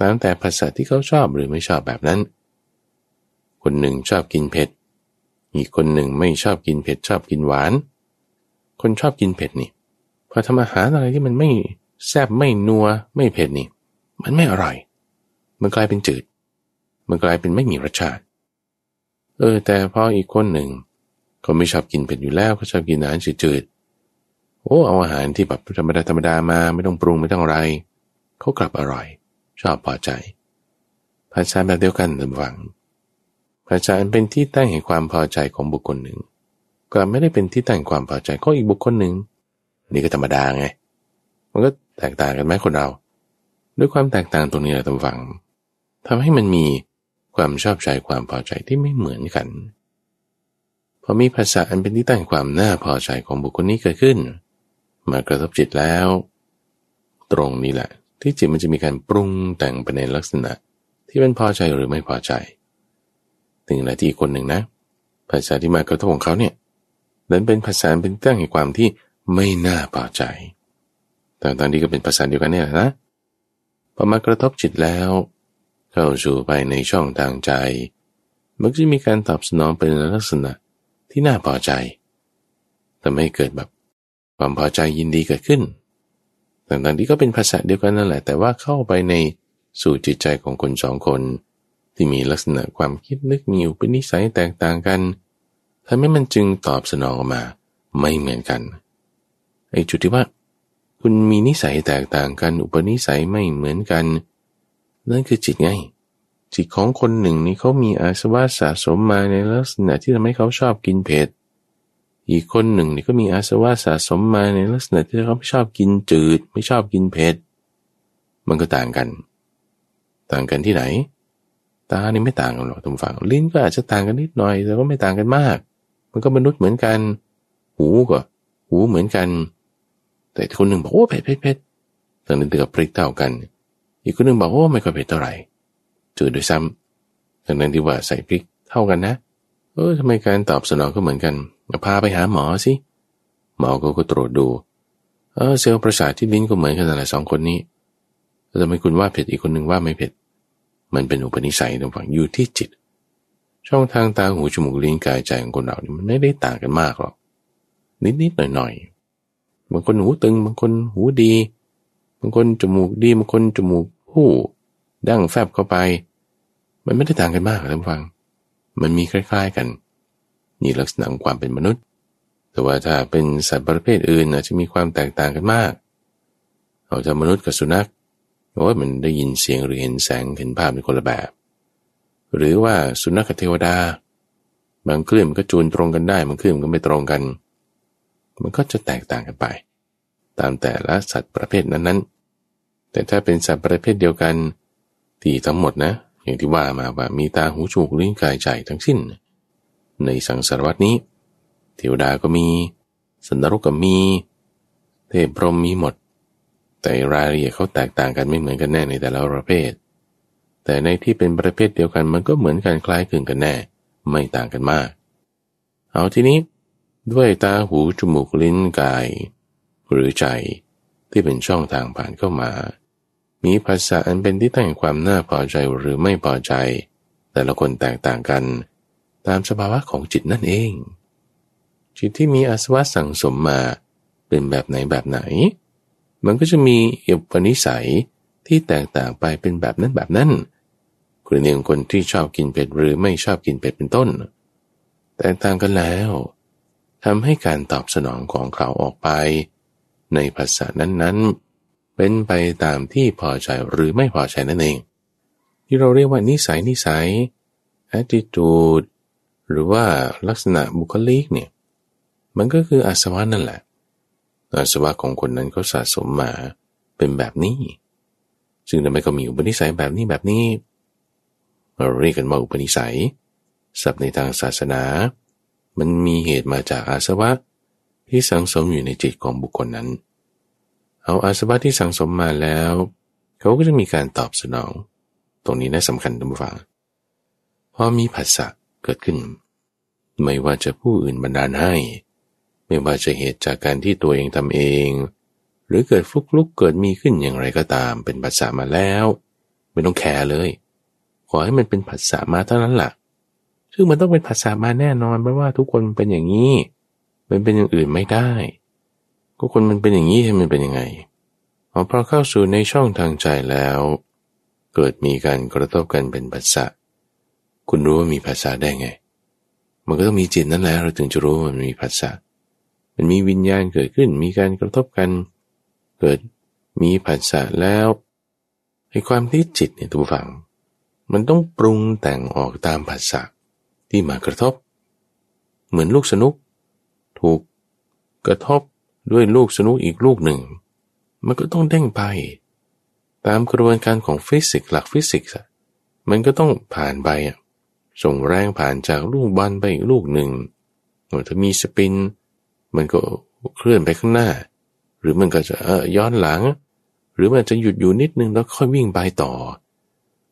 ตามแต่ภาษาที่เขาชอบหรือไม่ชอบแบบนั้นคนหนึ่งชอบกินเผ็ดอีกคนหนึ่งไม่ชอบกินเผ็ดชอบกินหวานคนชอบกินเผ็ดนี่พอทำอาหารอะไรที่มันไม่แซ่บไม่นัวไม่เผ็ดนี่มันไม่อร่อยมันกลายเป็นจืดมันกลายเป็นไม่มีรสชาติแต่พออีกคนหนึ่งเขาไม่ชอบกินเผ็ดอยู่แล้วเขาชอบกินอาหารจืดๆเอาอาหารที่แบบธรรมดามาไม่ต้องปรุงไม่ต้องอะไรเขากลับอร่อยชอบพอใจภาษาแบบเดียวกันแต่หวังภาษาอันเป็นที่ตั้งแห่งความพอใจของบุคคลหนึ่งกลับไม่ได้เป็นที่ตั้งความพอใจของอีกบุคคลหนึ่งนี่ก็ธรรมดาไงมันก็แตกต่างกันไหมคนเราด้วยความแตกต่างตรงนี้แหละแต่หวังทำให้มันมีความชอบใจความพอใจที่ไม่เหมือนกันพอมีภาษาอันเป็นที่ตั้งความน่าพอใจของบุคคลนี้เกิดขึ้นมากระทบจิตแล้วตรงนี้แหละที่จิตมันจะมีการปรุงแต่งไปในลักษณะที่มันพอใจหรือไม่พอใจถึงหลายที่คนหนึ่งนะภาษาที่มากระทบของเขาเนี่ยนั้นเป็นภาษาเป็นเรื่องแห่งความที่ไม่น่าพอใจต่างๆที่ก็เป็นภาษาเดียวกันเนี่ยนะพอมากระทบจิตแล้วเข้าสู่ไปในช่องทางใจมันจะมีการตอบสนองเป็นลักษณะที่น่าพอใจทำให้เกิดแบบความพอใจยินดีเกิดขึ้นต่างๆที่ก็เป็นภาษาเดียวกันนั่นแหละแต่ว่าเข้าไปในสู่จิตใจของคนสองคนที่มีลักษณะความคิดนึกมีอุปนิสัยแตกต่างกันทำให้มันจึงตอบสนองออกมาไม่เหมือนกันไอ้จุดที่ว่าคุณมีนิสัยแตกต่างกันอุปนิสัยไม่เหมือนกันนั่นคือจิตไงจิตของคนหนึ่งนี่เขามีอาสวะสะสมมาในลักษณะที่ทำให้เขาชอบกินเผ็ดอีกคนหนึ่งนี่ก็มีอาสวะสะสมมาในลักษณะที่เขาไม่ชอบกินจืดไม่ชอบกินเผ็ดมันก็ต่างกันที่ไหนตานี่ไม่ต่างกันหรอกทุกฝั่งลิ้นก็อาจจะต่างกันนิดหน่อยแต่ก็ไม่ต่างกันมากมันก็มนุษย์เหมือนกันหูเหมือนกันแต่คนหนึ่งบอกโอ้เผ็ดต่างกันเดือดพริกเท่ากันอีกคนหนึ่งบอกโอ้ไม่ค่อยเผ็ดเท่าไหร่จืดโดยซ้ำดังนั้นที่ว่าใส่พริกเท่ากันนะทำไมการตอบสนองก็เหมือนกันพาไปหาหมอสิหมอก็ตรวจดูเซลล์ประสาทที่ลิ้นก็เหมือนกันนั่นแหละสองคนนี้ทำไมคุณว่าเผ็ดอีกคนหนึ่งว่าไม่เผ็ดมันเป็นอุปนิสัยระหว่างอยู่ที่จิตช่องทางตาหูจมูกลิ้นกายใจของคนเรานี่มันไม่ได้ต่างกันมากหรอกนิดหน่อยบางคนหูตึงบางคนหูดีบางคนจมูกดีบางคนจมูกหูดั้งแฟบเข้าไปมันไม่ได้ต่างกันมากหรอกท่านฟังมันมีคล้ายๆกันนี่ลักษณะของความเป็นมนุษย์แต่ว่าถ้าเป็นสัตว์ประเภทอื่นอาจจะมีความแตกต่างกันมากเอาจากมนุษย์กับสุนัขมันได้ยินเสียงหรือเห็นแสงเห็นภาพเป็นคนละแบบหรือว่าสุนัขกับเทวดาบางคลื่นมันก็จูนตรงกันได้บางคลื่นมันก็ไม่ตรงกันมันก็จะแตกต่างกันไปตามแต่ละสัตว์ประเภทนั้นๆแต่ถ้าเป็นสัตว์ประเภทเดียวกันที่ทั้งหมดนะอย่างที่ว่ามาว่ามีตาหูจมูกลิ้นกายใจทั้งสิ้นในสังสารวัฏนี้เทวดาก็มีสันนรกก็มีเทพพรหมมีหมดแต่รายละเอียดเขาแตกต่างกันไม่เหมือนกันแน่ในแต่ละประเภทแต่ในที่เป็นประเภทเดียวกันมันก็เหมือนกันคล้ายคลึงกันแน่ไม่ต่างกันมากเอาทีนี้ด้วยตาหูจมูกลิ้นกายหรือใจที่เป็นช่องทางผ่านเข้ามามีภาษาอันเป็นที่ตั้งความน่าพอใจหรือไม่พอใจแต่ละคนแตกต่างกันตามสภาวะของจิตนั่นเองจิตที่มีอาสวะสั่งสมมาเป็นแบบไหนมันก็จะมีอุปนิสัยที่แตกต่างไปเป็นแบบนั้นกรณีของคนที่ชอบกินเผ็ดหรือไม่ชอบกินเผ็ดเป็นต้นแตกต่างกันแล้วทำให้การตอบสนองของเขาออกไปในภาษานั้นๆเป็นไปตามที่พอใจหรือไม่พอใจนั่นเอง ที่เราเรียกว่านิสัย attitude หรือว่าลักษณะบุคลิกเนี่ยมันก็คืออาสวะนั่นแหละอาสวะของคนนั้นเขาสะสมมาเป็นแบบนี้ซึ่งทำให้เขามีอุปนิสัยแบบนี้เราเรียกกันว่าอุปนิสัยศัพท์ในทางศาสนามันมีเหตุมาจากอาสวะที่สังสมอยู่ในจิตของบุคคลนั้นเอาอาสวะที่สังสมมาแล้วเขาก็จะมีการตอบสนองตรงนี้น่าสำคัญด้วยว่าพอมีผัสสะเกิดขึ้นไม่ว่าจะผู้อื่นบันดาลให้ไม่ว่าจะเหตุจากการที่ตัวเองทำเองหรือเกิดฟลุกๆเกิดมีขึ้นอย่างไรก็ตามเป็นผัสสะมาแล้วไม่ต้องแคร์เลยขอให้มันเป็นผัสสะมาเท่านั้นล่ะซึ่งมันต้องเป็นผัสสะมาแน่นอนเพราะว่าทุกคนเป็นอย่างนี้มันเป็นอย่างอื่นไม่ได้ก็คนมันเป็นอย่างนี้ให้มันเป็นยังไงพอเข้าสู่ในช่องทางใจแล้วเกิดมีการกระทบกันเป็นผัสสะคุณรู้ว่ามีผัสสะได้ไงมันก็ต้องมีจิตนั่นแหละเราถึงจะรู้ว่ามันมีผัสสะมันมีวิญญาณเกิดขึ้นมีการกระทบกันเกิดมีผัสสะแล้วในความที่จิตเนี่ยทุกฝั่งมันต้องปรุงแต่งออกตามผัสสะที่มากระทบเหมือนลูกสนุกถูกกระทบด้วยลูกสนุกอีกลูกหนึ่งมันก็ต้องเด้งไปตามกระบวนการของฟิสิกส์หลักฟิสิกส์มันก็ต้องผ่านไปส่งแรงผ่านจากลูกบอลไปอีกลูกหนึ่งถ้ามีสปินมันก็เคลื่อนไปข้างหน้าหรือมันก็จะย้อนหลังหรือมันจะหยุดอยู่นิดนึงแล้วค่อยวิ่งไปต่อ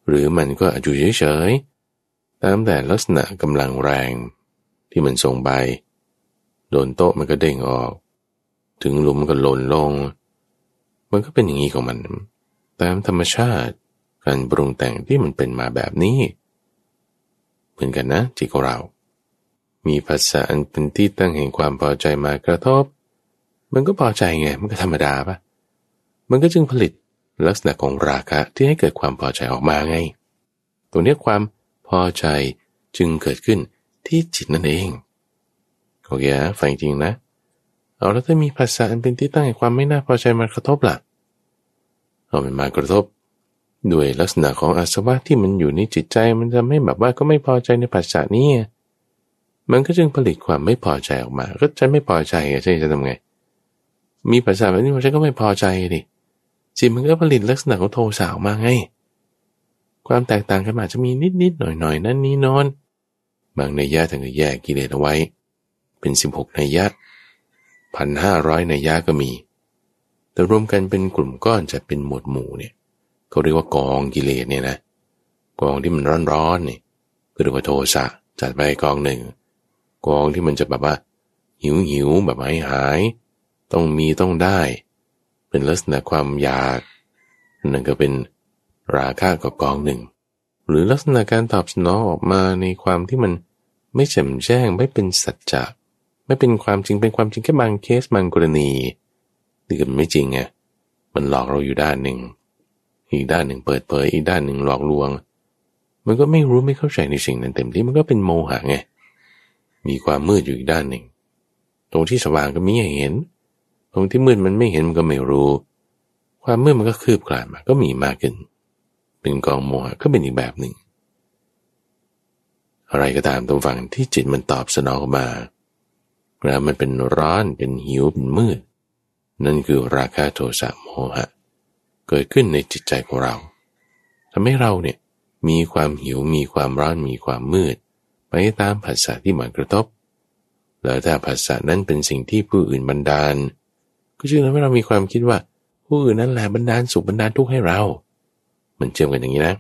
หรือมันก็อยู่เฉยๆตามแต่ลักษณะกำลังแรงที่มันส่งไปโดนโต๊ะมันก็เด้งออกถึงหลุมก็หล่นลงมันก็เป็นอย่างนี้ของมันตามธรรมชาติการปรุงแต่งที่มันเป็นมาแบบนี้เหมือนกันนะจิตของเรามีผัสสะอันเป็นที่ตั้งแห่งความพอใจมากระทบมันก็พอใจไงมันก็ธรรมดาปะมันก็จึงผลิตลักษณะของราคะที่ให้เกิดความพอใจออกมาไงตรงนี้ความพอใจจึงเกิดขึ้นที่จิตนั่นเองโอเคนะฟังจริงนะเอาแล้วถ้ามีผัสสะอันเป็นที่ตั้งแห่งความไม่น่าพอใจมากระทบล่ะเอามันมากระทบด้วยลักษณะของอาสวะที่มันอยู่ในจิตใจมันทำให้แบบว่าก็ไม่พอใจในผัสสะนี้มันก็จึงผลิตความไม่พอใจออกมาก็ฉันไม่พอใจใช่จะทำไงมีผัสสะแบบนี้ฉันก็ไม่พอใจดิจิตมันก็ผลิตลักษณะของโทสะออกมาไงความแตกต่างกันอาจจะมีนิดๆหน่อยๆนั่นนี่นอนบางนัยยะถึงจะแยกกิเลสเอาไว้เป็น16นัยยะ 1,500 นัยยะก็มีแต่รวมกันเป็นกลุ่มก้อนจะเป็นหมวดหมู่เนี่ยเขาเรียกว่ากองกิเลสเนี่ยนะกองที่มันร้อนเนี่ยก็เรียกว่าโทสะจัดไปกองหนึ่งกองที่มันจะแบบว่าหิวแบบหายต้องมีต้องได้เป็นลักษณะความอยากนั่นก็เป็นราคะกับกองหนึ่งหรือลักษณะการตอบสนองออกมาในความที่มันไม่แจ่มแจ้งไม่เป็นสัจจะไม่เป็นความจริงเป็นความจริงแค่บางเคสบางกรณีนี่ก็ไม่จริงไงมันหลอกเราอยู่ด้านหนึ่งอีกด้านหนึ่งเปิดเผยอีกด้านหนึ่งหลอกลวงมันก็ไม่รู้ไม่เข้าใจในสิ่งนั้นเต็มที่มันก็เป็นโมหะไงมีความมืดอยู่อีกด้านหนึ่งตรงที่สว่างก็มีให้เห็นตรงที่มืดมันไม่เห็นมันก็ไม่รู้ความมืดมันก็คืบคลานมาก็มีมากขึ้นเป็นกองโมหะก็เป็นอีกแบบหนึ่งอะไรก็ตามตรงฝั่งที่จิตมันตอบสนองมาแล้วมันเป็นร้อนเป็นหิวเป็นมืดนั่นคือราคะโทสะโมหะเกิดขึ้นในจิตใจของเราทำให้เราเนี่ยมีความหิวมีความร้อนมีความมืดไปตามผัสสะที่มากระทบแล้วถ้าผัสสะนั้นเป็นสิ่งที่ผู้อื่นบันดาลก็จึงทำให้เรามีความคิดว่าผู้อื่นนั่นแหละบันดาลสุขบันดาลทุกข์ให้เรามันเชื่อมกันอย่างนี้นะ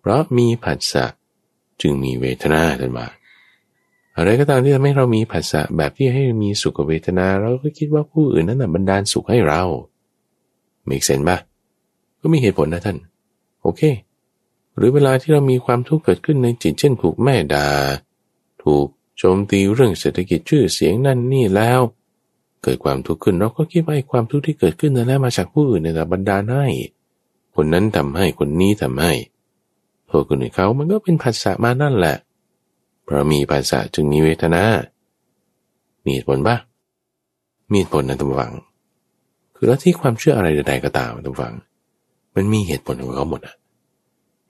เพราะมีผัสสะจึงมีเวทนาขึ้นมาอะไรก็ตามที่ทำให้เรามีผัสสะแบบที่ให้มีสุขเวทนาเราก็คิดว่าผู้อื่นนั้นน่ะบันดาลสุขให้เรามีเซนป่ะก็มีเหตุผลนะท่านโอเคหรือเวลาที่เรามีความทุกข์เกิดขึ้นในจิตเช่นถูกแม่ด่าถูกโจมตีเรื่องเศรษฐกิจชื่อเสียงนั่นนี่แล้วเกิดความทุกข์ขึ้นเราก็คิดว่าไอ้ความทุกข์ที่เกิดขึ้นนั้นมาจากผู้อื่นในแต่บันดาลให้คนนั้นทำให้คนนี้ทำให้โทษคนอื่นเขามันก็เป็นผัสสะมานั่นแหละเพราะมีผัสสะจึงมีเวทนามีเหตุผลป่ะมีเหตุผลนะทุกฝั่งคือแล้วที่ความเชื่ออะไรใดๆก็ตามทุกฝั่งมันมีเหตุผลของเขาหมดอ่ะ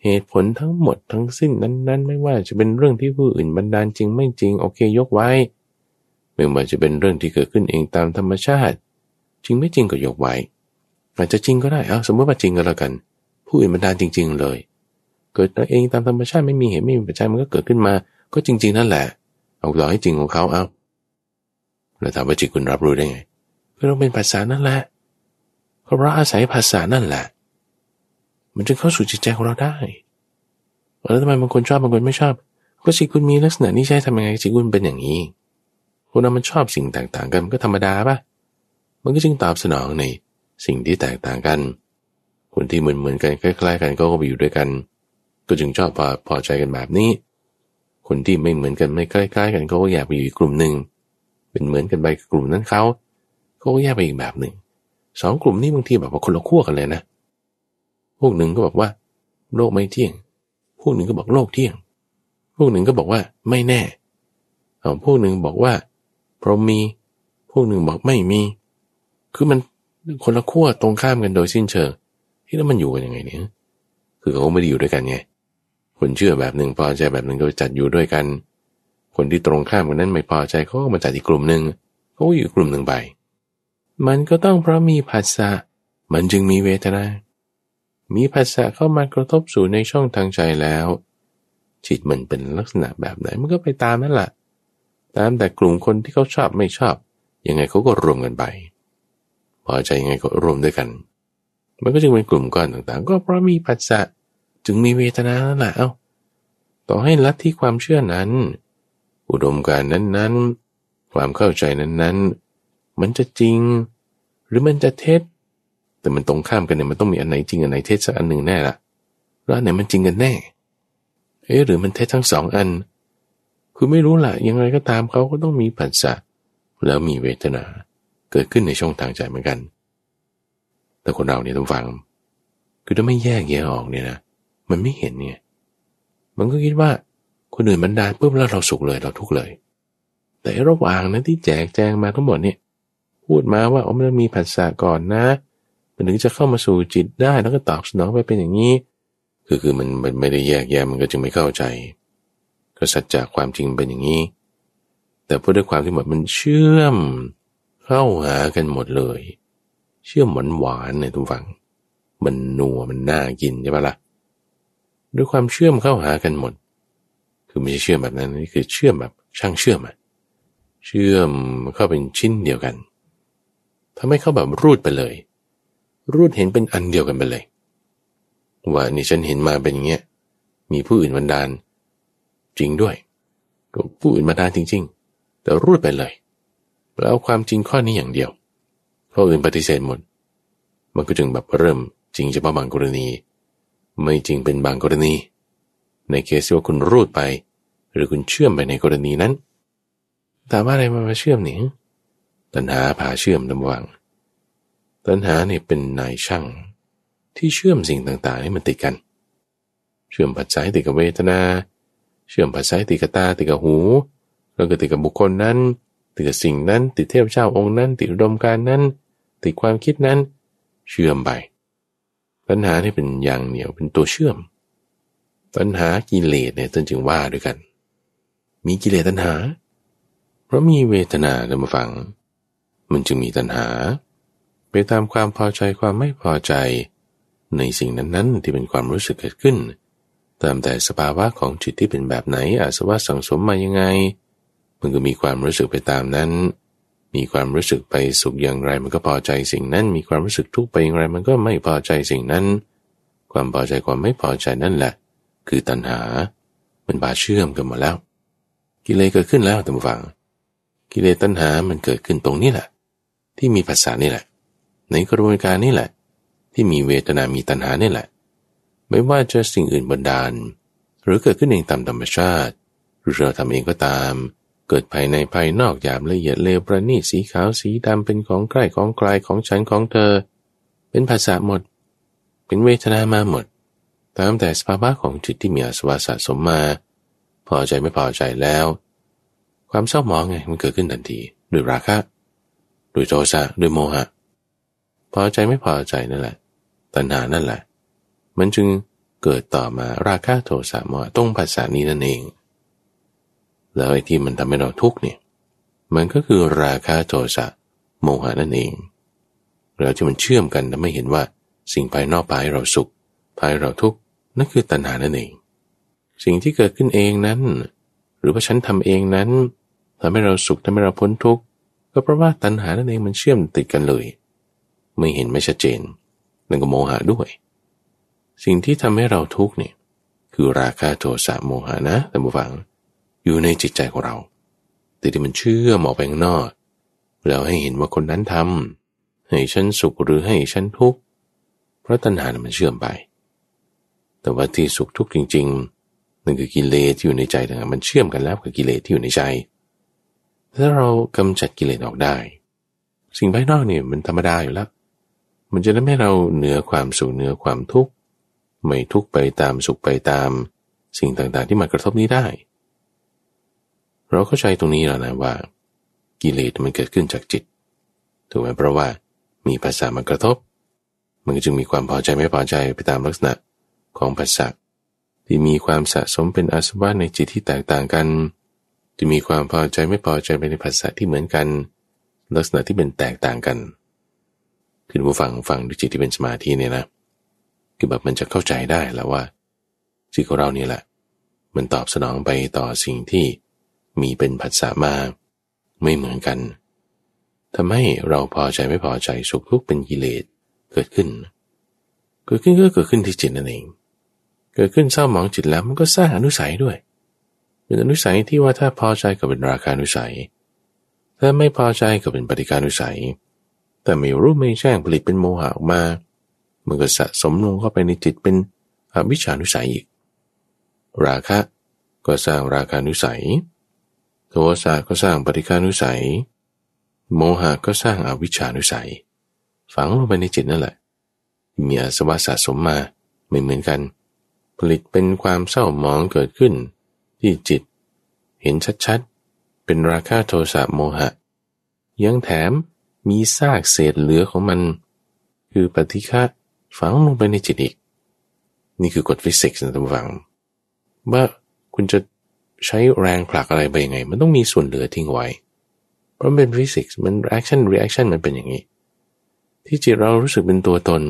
เหตุผลทั้งหมดทั้งสิ้นนั้นๆไม่ว่าจะเป็นเรื่องที่ผู้อื่นบันดาลจริงไม่จริงโอเคยกไว้ไม่ว่าจะเป็นเรื่องที่เกิดขึ้นเองตามธรรมชาติจริงไม่จริงก็ยกไว้อาจจะจริงก็ได้เอาสมมติว่าจริงก็แล้วกันผู้อื่นบันดาลจริงๆเลยเกิดเองตามธรรมชาติไม่มีเหตุไม่มีปัจจัยมันก็เกิดขึ้นมาก็จริงๆนั่นแหละเอาหลอกให้จริงของเขาเอาแล้วถามว่าจิตคุณรับรู้ได้ไงก็ต้องเป็นภาษานั่นแหละเพราะอาศัยภาษานั่นแหละมันจึงเข้าสู่จิตใจของเราได้แล้วทำไมบางคนชอบบางคนไม่ชอบก็จิตคุณมีลักษณะนี้ใช่ทำยังไงจิตคุณเป็นอย่างนี้คนเรามันชอบสิ่งแตกต่างกันมันก็ธรรมดาป่ะมันก็จึงตอบสนองในสิ่งที่แตกต่างกันคนที่เหมือนกันคล้ายๆกันก็ไปอยู่ด้วยกันก็จึงชอบพอใจกันแบบนี้คนที่ไม่เหมือนกันไม่คล้ายๆกันเขาก็อยากไปอยู่อีกกลุ่มหนึ่งเป็นเหมือนกันไปกลุ่มนั้นเขาก็แยกไปอีกแบบหนึ่งสองกลุ่มนี้บางทีแบบว่าคนละขั้วกันเลยนะพวกหนึ่งก็บอกว่าโลกไม่เที่ยงพวกหนึ่งก็บอกโลกเที่ยงพวกหนึ่งก็บอกว่าไม่แน่พวกหนึ่งบอกว่าพรหมมีพวกหนึ่งบอกไม่มีคือมันคนละขั้วตรงข้ามกันโดยสิ้นเชิงที่แล้วมันอยู่กันยังไงเนี่ยคือเขาไม่ได้อยู่ด้วยกันไงคนเชื่อแบบหนึ่งพอใจแบบหนึ่งก็จัดอยู่ด้วยกันคนที่ตรงข้ามกันนั้นไม่พอใจเขาก็มาจัดอีกกลุ่มหนึ่งเขาอยู่กลุ่มหนึ่งไปมันก็ต้องเพราะมีผัสสะมันจึงมีเวทนามีผัสสะเข้ามากระทบสู่ในช่องทางใจแล้วจิตมันเป็นลักษณะแบบไหนมันก็ไปตามนั่นแหละตามแต่กลุ่มคนที่เขาชอบไม่ชอบยังไงเขาก็รวมกันไปพอใจยังไงก็รวมด้วยกันมันก็จึงเป็นกลุ่มก้อนต่างๆก็เพราะมีผัสสะจึงมีเวทนานั่นแหละเอ้าต่อให้ลัทธิความเชื่อนั้นอุดมการณ์นั้นๆความเข้าใจนั้นๆมันจะจริงหรือมันจะเท็จแต่มันตรงข้ามกันเนี่ยมันต้องมีอันไหนจริงอันไหนเท็จสักอันหนึ่งแน่ละแล้วอันไหนมันจริงกันแน่หรือมันเท็จทั้งสองอันคือไม่รู้ละยังไงก็ตามเขาก็ต้องมีผัสสะแล้วมีเวทนาเกิดขึ้นในช่องทางใจเหมือนกันแต่คนเราเนี่ยต้องฟังคือถ้าไม่แยกแยะออกเนี่ยนะมันไม่เห็นเนี่ยมันก็คิดว่าคนอื่นบันดาลปุ๊บแล้วเราสุขเลยเราทุกข์เลยแต่ระหว่างนั้นที่แจกแจงมาทั้งหมดเนี่ยพูดมาว่ามันมีผัสสะก่อนนะมันถึงจะเข้ามาสู่จิตได้แล้วก็ตอบสนองไปเป็นอย่างนี้คือมันไม่ได้แยกแยะมันก็จึงไม่เข้าใจก็สัจจะความจริงเป็นอย่างนี้แต่พอด้วยความที่หมดมันเชื่อมเข้าหากันหมดเลยเชื่อมหวานๆเนี่ยทุกฝั่งมันนัวมันน่ากินใช่ปะล่ะด้วยความเชื่อมเข้าหากันหมดคือไม่ใช่เชื่อมแบบนั้นนี่คือเชื่อมแบบช่างเชื่อมอะเชื่อมเข้าเป็นชิ้นเดียวกันทำให้เขาแบบรูดไปเลยรูดเห็นเป็นอันเดียวกันไปเลยว่านี่ฉันเห็นมาเป็นอย่างเงี้ยมีผู้อื่นบันดาลจริงด้วยก็ผู้อื่นบันดาลจริงๆแต่รูดไปเลยแล้วความจริงข้อนี้อย่างเดียวข้ออื่นปฏิเสธหมดมันก็จึงแบบเริ่มจริงเฉพาะบางกรณีไม่จริงเป็นบางกรณีในเคสที่ว่าคุณรูดไปหรือคุณเชื่อมไปในกรณีนั้นแต่ว่าอะไรมันมาเชื่อมเนี่ยตัณหาพาเชื่อมลำวังตัณหาเนี่ยเป็นนายช่างที่เชื่อมสิ่งต่างๆให้มันติดกันเชื่อมปัจจัยติดกับเวทนาเชื่อมปัจจัยติดกับตาติดกับหูแล้วก็ติดกับบุคคลนั้นติดกับสิ่งนั้นติดเทพเจ้าองค์นั้นติดอุดมการณ์นั้นติดความคิดนั้นเชื่อมไปตัณหาเนี่ยเป็นยางเหนียวเป็นตัวเชื่อมตัณหากิเลสเนี่ยจึงว่าด้วยกันมีกิเลสตัณหาเพราะมีเวทนาเนี่ยมาฟังมันจึงมีตัณหาไปตามความพอใจความไม่พอใจในสิ่งนั้นๆที่เป็นความรู้สึกเกิดขึ้นตามแต่สภาวะของจิตที่เป็นแบบไหนอาสวะสังสมมายังไงมันก็มีความรู้สึกไปตามนั้นมีความรู้สึกไปสุขอย่างไรมันก็พอใจสิ่งนั้นมีความรู้สึกทุกข์ไปอย่างไรมันก็ไม่พอใจสิ่งนั้นความพอใจความไม่พอใจนั่นแหละคือตัณหามันบาเชื่อมกันหมดแล้วกิเลสเกิดขึ้นแล้วท่านผู้ฟังกิเลสตัณหามันเกิดขึ้นตรงนี้แหละที่มีผัสสะนี่แหละในกระบวนการนี่แหละที่มีเวทนามีตัณหานี่แหละไม่ว่าจะสิ่งอื่นบันดาลหรือเกิดขึ้นเองตามธรรมชาติหรือเราทำเองก็ตามเกิดภายในภายนอกหยาบละเอียดเลวประณีตสีขาวสีดำเป็นของใกล้ของไกลของฉันของเธอเป็นผัสสะหมดเป็นเวทนามาหมดตามแต่สภาวะของจิตที่มีอาสวะสะสมมาพอใจไม่พอใจแล้วความเศร้าหมองไงมันเกิดขึ้นทันทีด้วยราคะด้วยโทสะด้วยโมหะพอใจไม่พอใจนั่นแหละตัณหานั่นแหละมันจึง เกิดต่อมาราคะโทสะโมหะต้องภาษานี้นั่นเองแล้วไอ้ที่มันทำให้เราทุกข์เนี่ยมันก็คือราคะโทสะโมหะนั่นเองเราที่มันเชื่อมกันทำให้เห็นว่าสิ่งภายนอกพาให้เราสุขพาให้เราทุกข์นั่นคือตัณหานั่นเองสิ่งที่เกิดขึ้นเองนั้นหรือว่าฉันทำเองนั้นทำให้เราสุขทำให้เราพ้นทุกข์ก็เพราะว่าตัณหานั่นเองมันเชื่อมติดกันเลยไม่เห็นไม่ชัดเจนนั่นก็โมหะด้วยสิ่งที่ทำให้เราทุกข์เนี่ยคือราคะโทสะโมหะนะท่านผู้ฟังอยู่ในจิตใจของเราแต่ที่มันเชื่อมออกไปข้างนอกแล้วให้เห็นว่าคนนั้นทำให้ฉันสุขหรือให้ฉันทุกข์เพราะตัณหามันเชื่อมไปแต่ว่าที่สุขทุกข์จริงๆนั่นคือกิเลสที่อยู่ในใจต่างหากมันเชื่อมกันแล้วกับกิเลสที่อยู่ในใจถ้าเรากำจัดกิเลสออกได้สิ่งภายนอกเนี่ยมันธรรมดาอยู่แล้วมันจะทำให้เราเหนือความสุขเหนือความทุกข์ไม่ทุกข์ไปตามสุขไปตามสิ่งต่างๆที่มากระทบนี้ได้เราเข้าใจตรงนี้แล้วนะว่ากิเลสมันเกิดขึ้นจากจิตถูกไหมเพราะว่ามีภาษามากระทบมันจึงมีความพอใจไม่พอใจไปตามลักษณะของภาษาที่มีความสะสมเป็นอาสวะในจิตที่แตกต่างกันจะมีความพอใจไม่พอใจไปในภาษาที่เหมือนกันลักษณะที่เป็นแตกต่างกันคือผู้ฟังฟังด้วยจิตที่เป็นสมาธิเนี่ยนะคือแบบมันจะเข้าใจได้แล้วว่าจิตของเราเนี่ยแหละมันตอบสนองไปต่อสิ่งที่มีเป็นผัสสะมาไม่เหมือนกันทำให้เราพอใจไม่พอใจสุขทุกข์เป็นกิเลสเกิดขึ้นก็เกิดขึ้นที่จิตนั่นเองเกิดขึ้นเศร้าหมองจิตแล้วมันก็สร้างอนุสัยด้วยเป็นอนุสัยที่ว่าถ้าพอใจก็เป็นราคานุสัยถ้าไม่พอใจก็เป็นปฏิการนุสัยแต่ไม่รู้ไม่แจ้งผลิตเป็นโมหะออกมามันก็สะสมลงเข้าไปในจิตเป็นอวิชชานุสัยอีกราคะก็สร้างราคานุสัยโทสะก็สร้างปฏิฆานุสัยโมหะก็สร้างอวิชชานุสัยฝังลงไปในจิตนั่นแหละมีอาสวะสะสมมาไม่เหมือนกันผลิตเป็นความเศร้าหมองเกิดขึ้นที่จิตเห็นชัดๆเป็นราคะโทสะโมหะยังแถมมีซากเศษเหลือของมันคือปฏิฆะฝังลงไปในจิตอีกนี่คือกฎฟิสิกส์นะท่านผู้ฟังว่าคุณจะใช้แรงผลักอะไรไปยังไงมันต้องมีส่วนเหลือทิ้งไว้เพราะมันเป็นฟิสิกส์มัน action reaction มันเป็นอย่างนี้ที่จิตเรารู้สึกเป็นตัวตน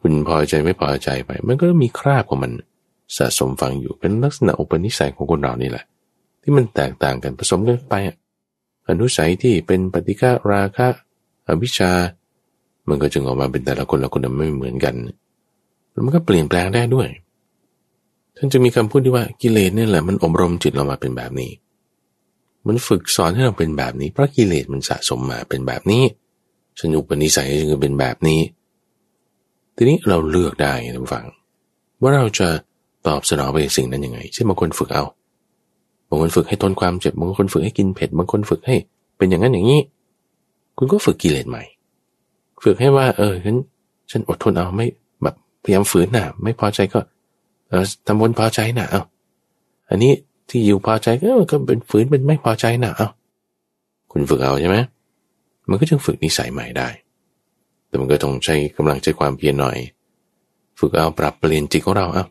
คุณพอใจไม่พอใจไปมันก็มีคราบของมันสะสมฝังอยู่เป็นลักษณะอุปนิสัยของคนเรานี่แหละที่มันแตกต่างกันผสมกันไปอนุสัยที่เป็นปฏิฆะราคะอวิชชามันก็จึงออกมาเป็นแต่ละคนละคนไม่เหมือนกันแล้วมันก็เปลี่ยนแปลงได้ด้วยท่านจะมีคำพูดที่ว่ากิเลสนี่แหละมันอบรมจิตเรามาเป็นแบบนี้มันฝึกสอนให้เราเป็นแบบนี้เพราะกิเลสมันสะสมมาเป็นแบบนี้สนุกเป็นนิสัยจึงเป็นแบบนี้ทีนี้เราเลือกได้ท่านผู้ฟังว่าเราจะตอบสนองไปสิ่งนั้นยังไงเช่นบางคนฝึกเอาบางคนฝึกให้ทนความเจ็บบางคนฝึกให้กินเผ็ดบางคนฝึกให้เป็นอย่างนั้นอย่างนี้คุณก็ฝึกกิเลสใหม่ฝึกให้ว่าฉันอดทนเอาไม่แบบพยายามฝืนนะไม่พอใจก็ทำวนพอใจนะเอาอันนี้ที่อยู่พอใจก็เป็นฝืนเป็นไม่พอใจนะเอาคุณฝึกเอาใช่ไหมมันก็จึงฝึกนิสัยใหม่ได้แต่มันก็ต้องใช้กำลังใจความเพียรหน่อยฝึกเอาปรับเปลี่ยนจิตของเราเอา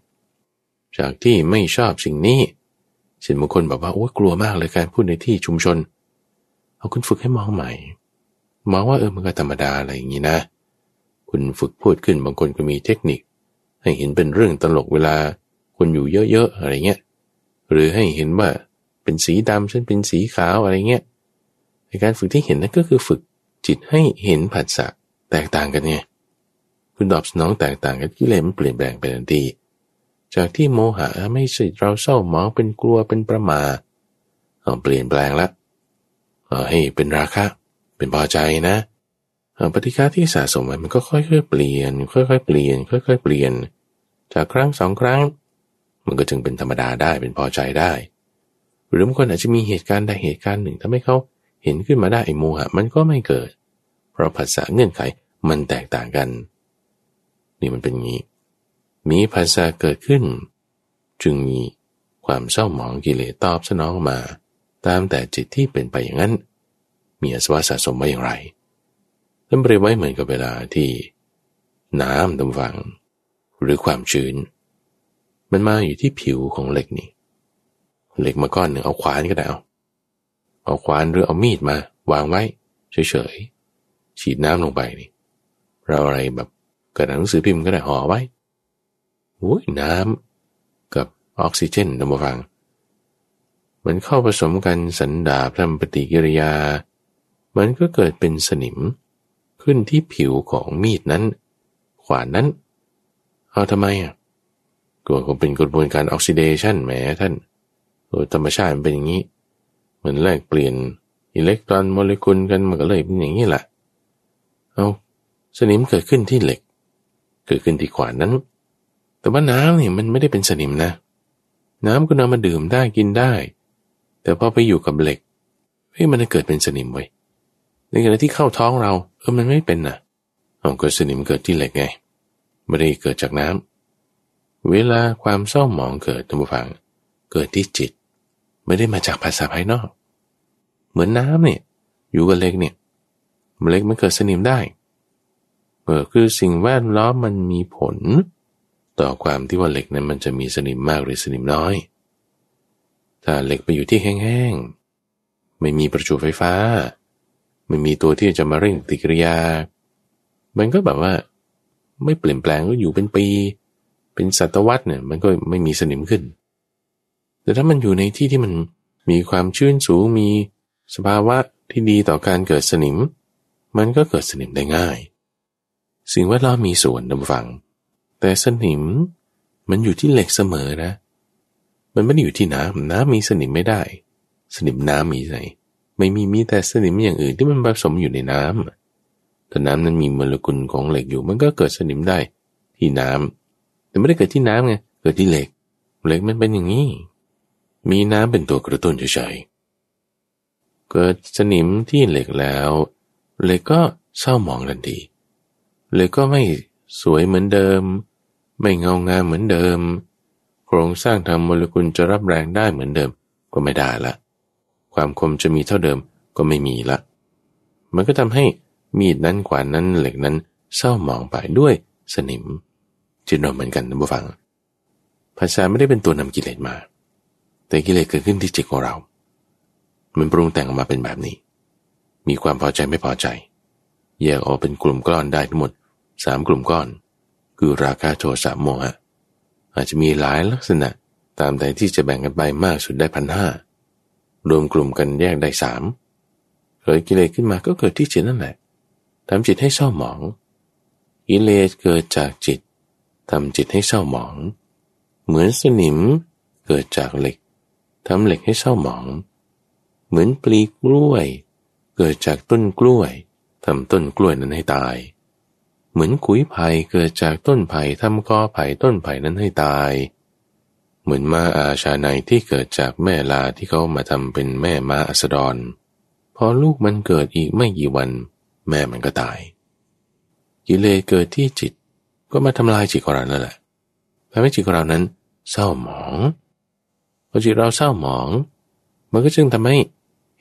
จากที่ไม่ชอบสิ่งนี้เช่นบางคนบอกว่าโอ๊ยกลัวมากเลยการพูดในที่ชุมชนเอาคุณฝึกให้มองใหม่มองว่ามันก็ธรรมดาอะไรอย่างนี้นะคุณฝึกพูดขึ้นบางคนก็มีเทคนิคให้เห็นเป็นเรื่องตลกเวลาคนอยู่เยอะๆอะไรเงี้ยหรือให้เห็นว่าเป็นสีดำฉันเป็นสีขาวอะไรเงี้ยในการฝึกที่เห็นนั่นก็คือฝึกจิตให้เห็นผัสสะแตกต่างกันไงคุณตอบสนองแตกต่างกันกิเลสมันเปลี่ยนแปลงไปทันทีจากที่โมหะไม่ใช่เราเศร้าหมองเป็นกลัวเป็นประมาทเปลี่ยนแปลงละให้เป็นราคะเป็นพอใจนะปฏิฆะที่สะสมไว้มันก็ค่อยๆเปลี่ยนค่อยๆเปลี่ยนค่อยๆเปลี่ยนจากครั้งสองครั้งมันก็จึงเป็นธรรมดาได้เป็นพอใจได้หรือบางคนอาจจะมีเหตุการณ์ใดเหตุการณ์หนึ่งทำให้เขาเห็นขึ้นมาได้ไอ้โมหะมันก็ไม่เกิดเพราะภาษาเงื่อนไขมันแตกต่างกันนี่มันเป็นงี้มีภาษาเกิดขึ้นจึงมีความเศร้าหมองกิเลสตอบสนองมาตามแต่จิตที่เป็นไปอย่างนั้นมีอาสวะสะสมไว้อย่างไรท่านเปรียบไว้เหมือนกับเวลาที่น้ำดำฝังหรือความชื้น มันมาอยู่ที่ผิวของเหล็กนี่เหล็กมาก้อนหนึ่งเอาขวานก็ได้เอาขวานหรือเอามีดมาวางไว้เฉยๆฉีดน้ำลงไปนี่เราอะไรแบบกระดาษหนังสือพิมพ์ก็ได้ห่อไว้น้ำกับออกซิเจนนะมาฟังมันเข้าผสมกันสันดาปทำปฏิกิริยามันก็เกิดเป็นสนิมขึ้นที่ผิวของมีดนั้นขวานนั้นเอาทำไมก็คงเป็นกระบวนการออกซิเดชันแหมท่านโดยธรรมชาติมันเป็นอย่างนี้เหมือนแลกเปลี่ยนอิเล็กตรอนโมเลกุลกันมันก็เลยเป็นอย่างนี้แหละเอาสนิมเกิดขึ้นที่เหล็กเกิดขึ้นที่ขวานนั้นแต่ว่าน้ำเนี่ยมันไม่ได้เป็นสนิมนะน้ำก็นำมาดื่มได้กินได้แต่พอไปอยู่กับเหล็กมันเกิดเป็นสนิมไว้ในขณะที่เข้าท้องเรามันไม่เป็นนะมันก็สนิมเกิดที่เหล็กไงไม่ได้เกิดจากน้ำเวลาความเศร้าหมองเกิดท่านผู้ฟังเกิดที่จิตไม่ได้มาจากภาษาภายนอกเหมือนน้ำเนี่ยอยู่กับเหล็กเนี่ยเหล็กมันเกิดสนิมได้คือสิ่งแวดล้อมมันมีผลต่อความที่ว่าเหล็กนั้นมันจะมีสนิมมากหรือสนิมน้อยถ้าเหล็กไปอยู่ที่แห้งๆไม่มีประจุไฟฟ้าไม่มีตัวที่จะมาเร่งปฏิกิริยามันก็แบบว่าไม่เปลี่ยนแปลงก็อยู่เป็นปีเป็นศตวรรษเนี่ยมันก็ไม่มีสนิมขึ้นแต่ถ้ามันอยู่ในที่ที่มันมีความชื้นสูงมีสภาวะที่ดีต่อการเกิดสนิมมันก็เกิดสนิมได้ง่ายสิ่งแวดล้อมมีส่วนดำฝังแต่สนิมมันอยู่ที่เหล็กเสมอนะมันไม่ได้อยู่ที่น้ำมีสนิมไม่ได้สนิมน้ำมีไหนไม่มีแต่สนิมอย่างอื่นที่มันผสมอยู่ในน้ำแต่น้ำนั้นมีโมเลกุลของเหล็กอยู่มันก็เกิดสนิมได้ที่น้ำแต่ไม่ได้เกิดที่น้ำไงเกิดที่เหล็กเหล็กมันเป็นอย่างนี้มีน้ำเป็นตัวกระตุ้นเฉยๆเกิดสนิมที่เหล็กแล้วเหล็กก็เศร้าหมองทันทีเหล็กก็ไม่สวยเหมือนเดิมไม่เงางามเหมือนเดิมโครงสร้างทางโมเลกุลจะรับแรงได้เหมือนเดิมก็ไม่ได้ละความคมจะมีเท่าเดิมก็ไม่มีละมันก็ทำให้มีดนั้นขวานนั้นเหล็กนั้นเศร้าหมองไปด้วยสนิมจิตเราเหมือนกันท่านผู้ฟังภาษาไม่ได้เป็นตัวนำกิเลสมาแต่กิเลสเกิดขึ้นที่จิตของเรามันปรุงแต่งออกมาเป็นแบบนี้มีความพอใจไม่พอใจแยกออกเป็นกลุ่มก้อนได้ทั้งหมด3กลุ่มก้อนคือราคะโทสะโมหะอาจจะมีหลายลักษณะตามแต่ที่จะแบ่งกันไปมากสุดได้ 1,500 รวมกลุ่มกันแยกได้3เกิดกิเลสขึ้นมาก็เกิดที่จิตนั่นแหละทำจิตให้เศร้าหมองกิเลสเกิดจากจิตทำจิตให้เศร้าหมองเหมือนสนิมเกิดจากเหล็กทำเหล็กให้เศร้าหมองเหมือนปลีกล้วยเกิดจากต้นกล้วยทำต้นกล้วยนั้นให้ตายเหมือนขุยไผ่เกิดจากต้นไผ่ทำกอไผ่ต้นไผ่นั้นให้ตายเหมือนม้าอาชาไนที่เกิดจากแม่ลาที่เขามาทำเป็นแม่ม้าอัสดรพอลูกมันเกิดอีกไม่กี่วันแม่มันก็ตายกิเลสเกิดที่จิตก็มาทำลายจิตของเรานั่นแหละทำให้จิตของเรานั้นเศร้าหมองพอจิตเราเศร้าหมองมันก็จึงทำให้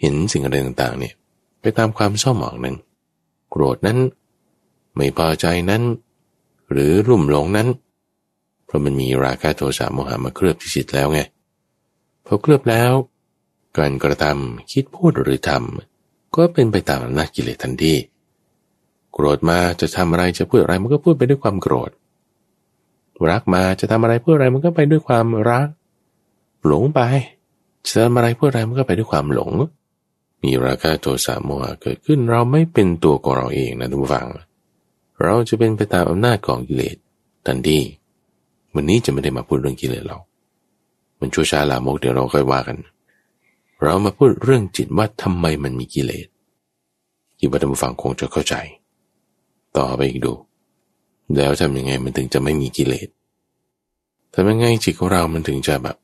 เห็นสิ่งอะไรต่างๆเนี่ยไปตามความเศร้าหมองนั้นโกรธนั้นไม่พอใจนั้นหรือลุ่มหลงนั้นเพราะมันมีราคะโทสะโมหะมาเคลือบที่จิตแล้วไงพอเคลือบแล้วการกระทำคิดพูดหรือทำก็เป็นไปตามอำนาจกิเลสทันทีโกรธมาจะทำอะไรจะพูดอะไรมันก็พูดไปด้วยความโกรธรักมาจะทำอะไรพูดอะไรมันก็ไปด้วยความรักหลงไปจะทำอะไรพูดอะไรมันก็ไปด้วยความหลงมีราคะโทสะโมหะเกิดขึ้นเราไม่เป็นตัวของเราเองนะทุกฝังเราจะเป็นไปตามอำนาจของกิเลสทันทีวันนี้จะไม่ได้มาพูดเรื่องกิเลสเรามันชั่วช้าลามกเดี๋ยวเราค่อยว่ากันเรามาพูดเรื่องจิตว่าทำไมมันมีกิเลสที่บรรดาฟังคงจะเข้าใจต่อไปอีกดูแล้วทำยังไงมันถึงจะไม่มีกิเลสทำยังไงจิตของเรามันถึงจะแบบ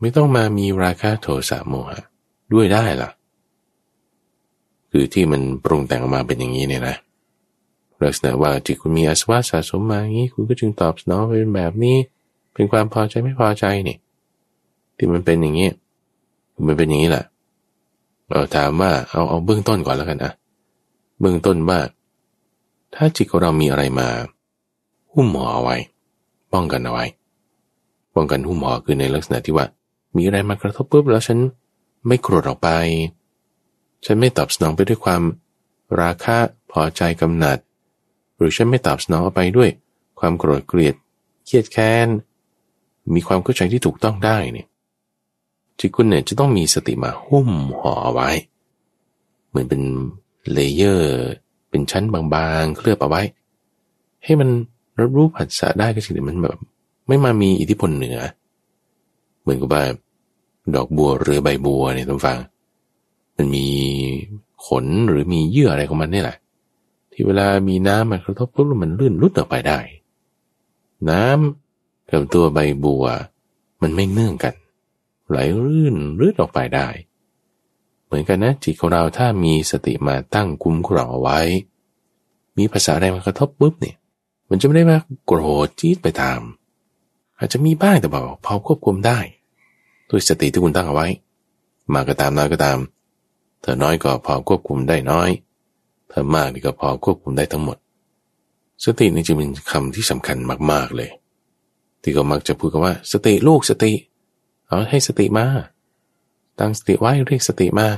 ไม่ต้องมามีราคะโทสะโมหะด้วยได้ล่ะคือที่มันปรุงแต่งออกมาเป็นอย่างนี้เนี่ยนะลักษณะว่าจิตคุณมีอาสวะสะสมมาอย่างนี้คุณก็จึงตอบสนองเป็นแบบนี้เป็นความพอใจไม่พอใจนี่ที่มันเป็นอย่างนี้มันเป็นอย่างนี้แหละเราถามว่าเอาเบื้องต้นก่อนแล้วกันนะเบื้องต้นว่าถ้าจิตของเรามีอะไรมาหุ้มห่อเอาไว้ป้องกันเอาไว้ ป้องกันหุ้มห่อคือในลักษณะที่ว่ามีอะไรมากระทบปุ๊บแล้วฉันไม่โกรธออกไปฉันไม่ตอบสนองไปด้วยความราคะพอใจกำหนัดหรือฉันไม่ตอบสนองออกไปด้วยความโกรธเกลียดเครียดแค้นมีความเข้าใจที่ถูกต้องได้เนี่ยจิตคุณเนี่ยจะต้องมีสติมาหุ้มห่อไว้เหมือนเป็นเลเยอร์เป็นชั้นบางๆเคลือบเอาไว้ให้มันรับรู้ผัสสะได้ก็สิ่งที่มันแบบไม่มามีอิทธิพลเหนือเหมือนกับว่าดอกบัวหรือใบบัวเนี่ยท่านฟังมันมีขนหรือมีเยื่ออะไรของมันนี่แหละที่เวลามีน้ำมันกระทบปุ๊บมันลื่นลุดออกไปได้น้ำกับตัวใบบัวมันไม่เนื่องกันไหลลื่นรืดออกไปได้เหมือนกันนะจิตของเราถ้ามีสติมาตั้งคุ้มครองเอาไว้มีภาษาอะไรมากระทบปุ๊บเนี่ยมันจะไม่ได้มาโกรธจี๊ดไปตามอาจจะมีบ้างแต่แบบพอควบคุมได้ด้วยสติที่คุณตั้งเอาไว้มากก็ตามน้อยก็ตามเธอน้อยก็พอควบคุมได้น้อยเธอมากนี่ก็พอควบคุมได้ทั้งหมดสตินี่จะเป็นคำที่สำคัญมากๆเลยที่ก็มักจะพูดกันว่าสติลูกสติเอาให้สติมาตั้งสติไว้เรียกสติมา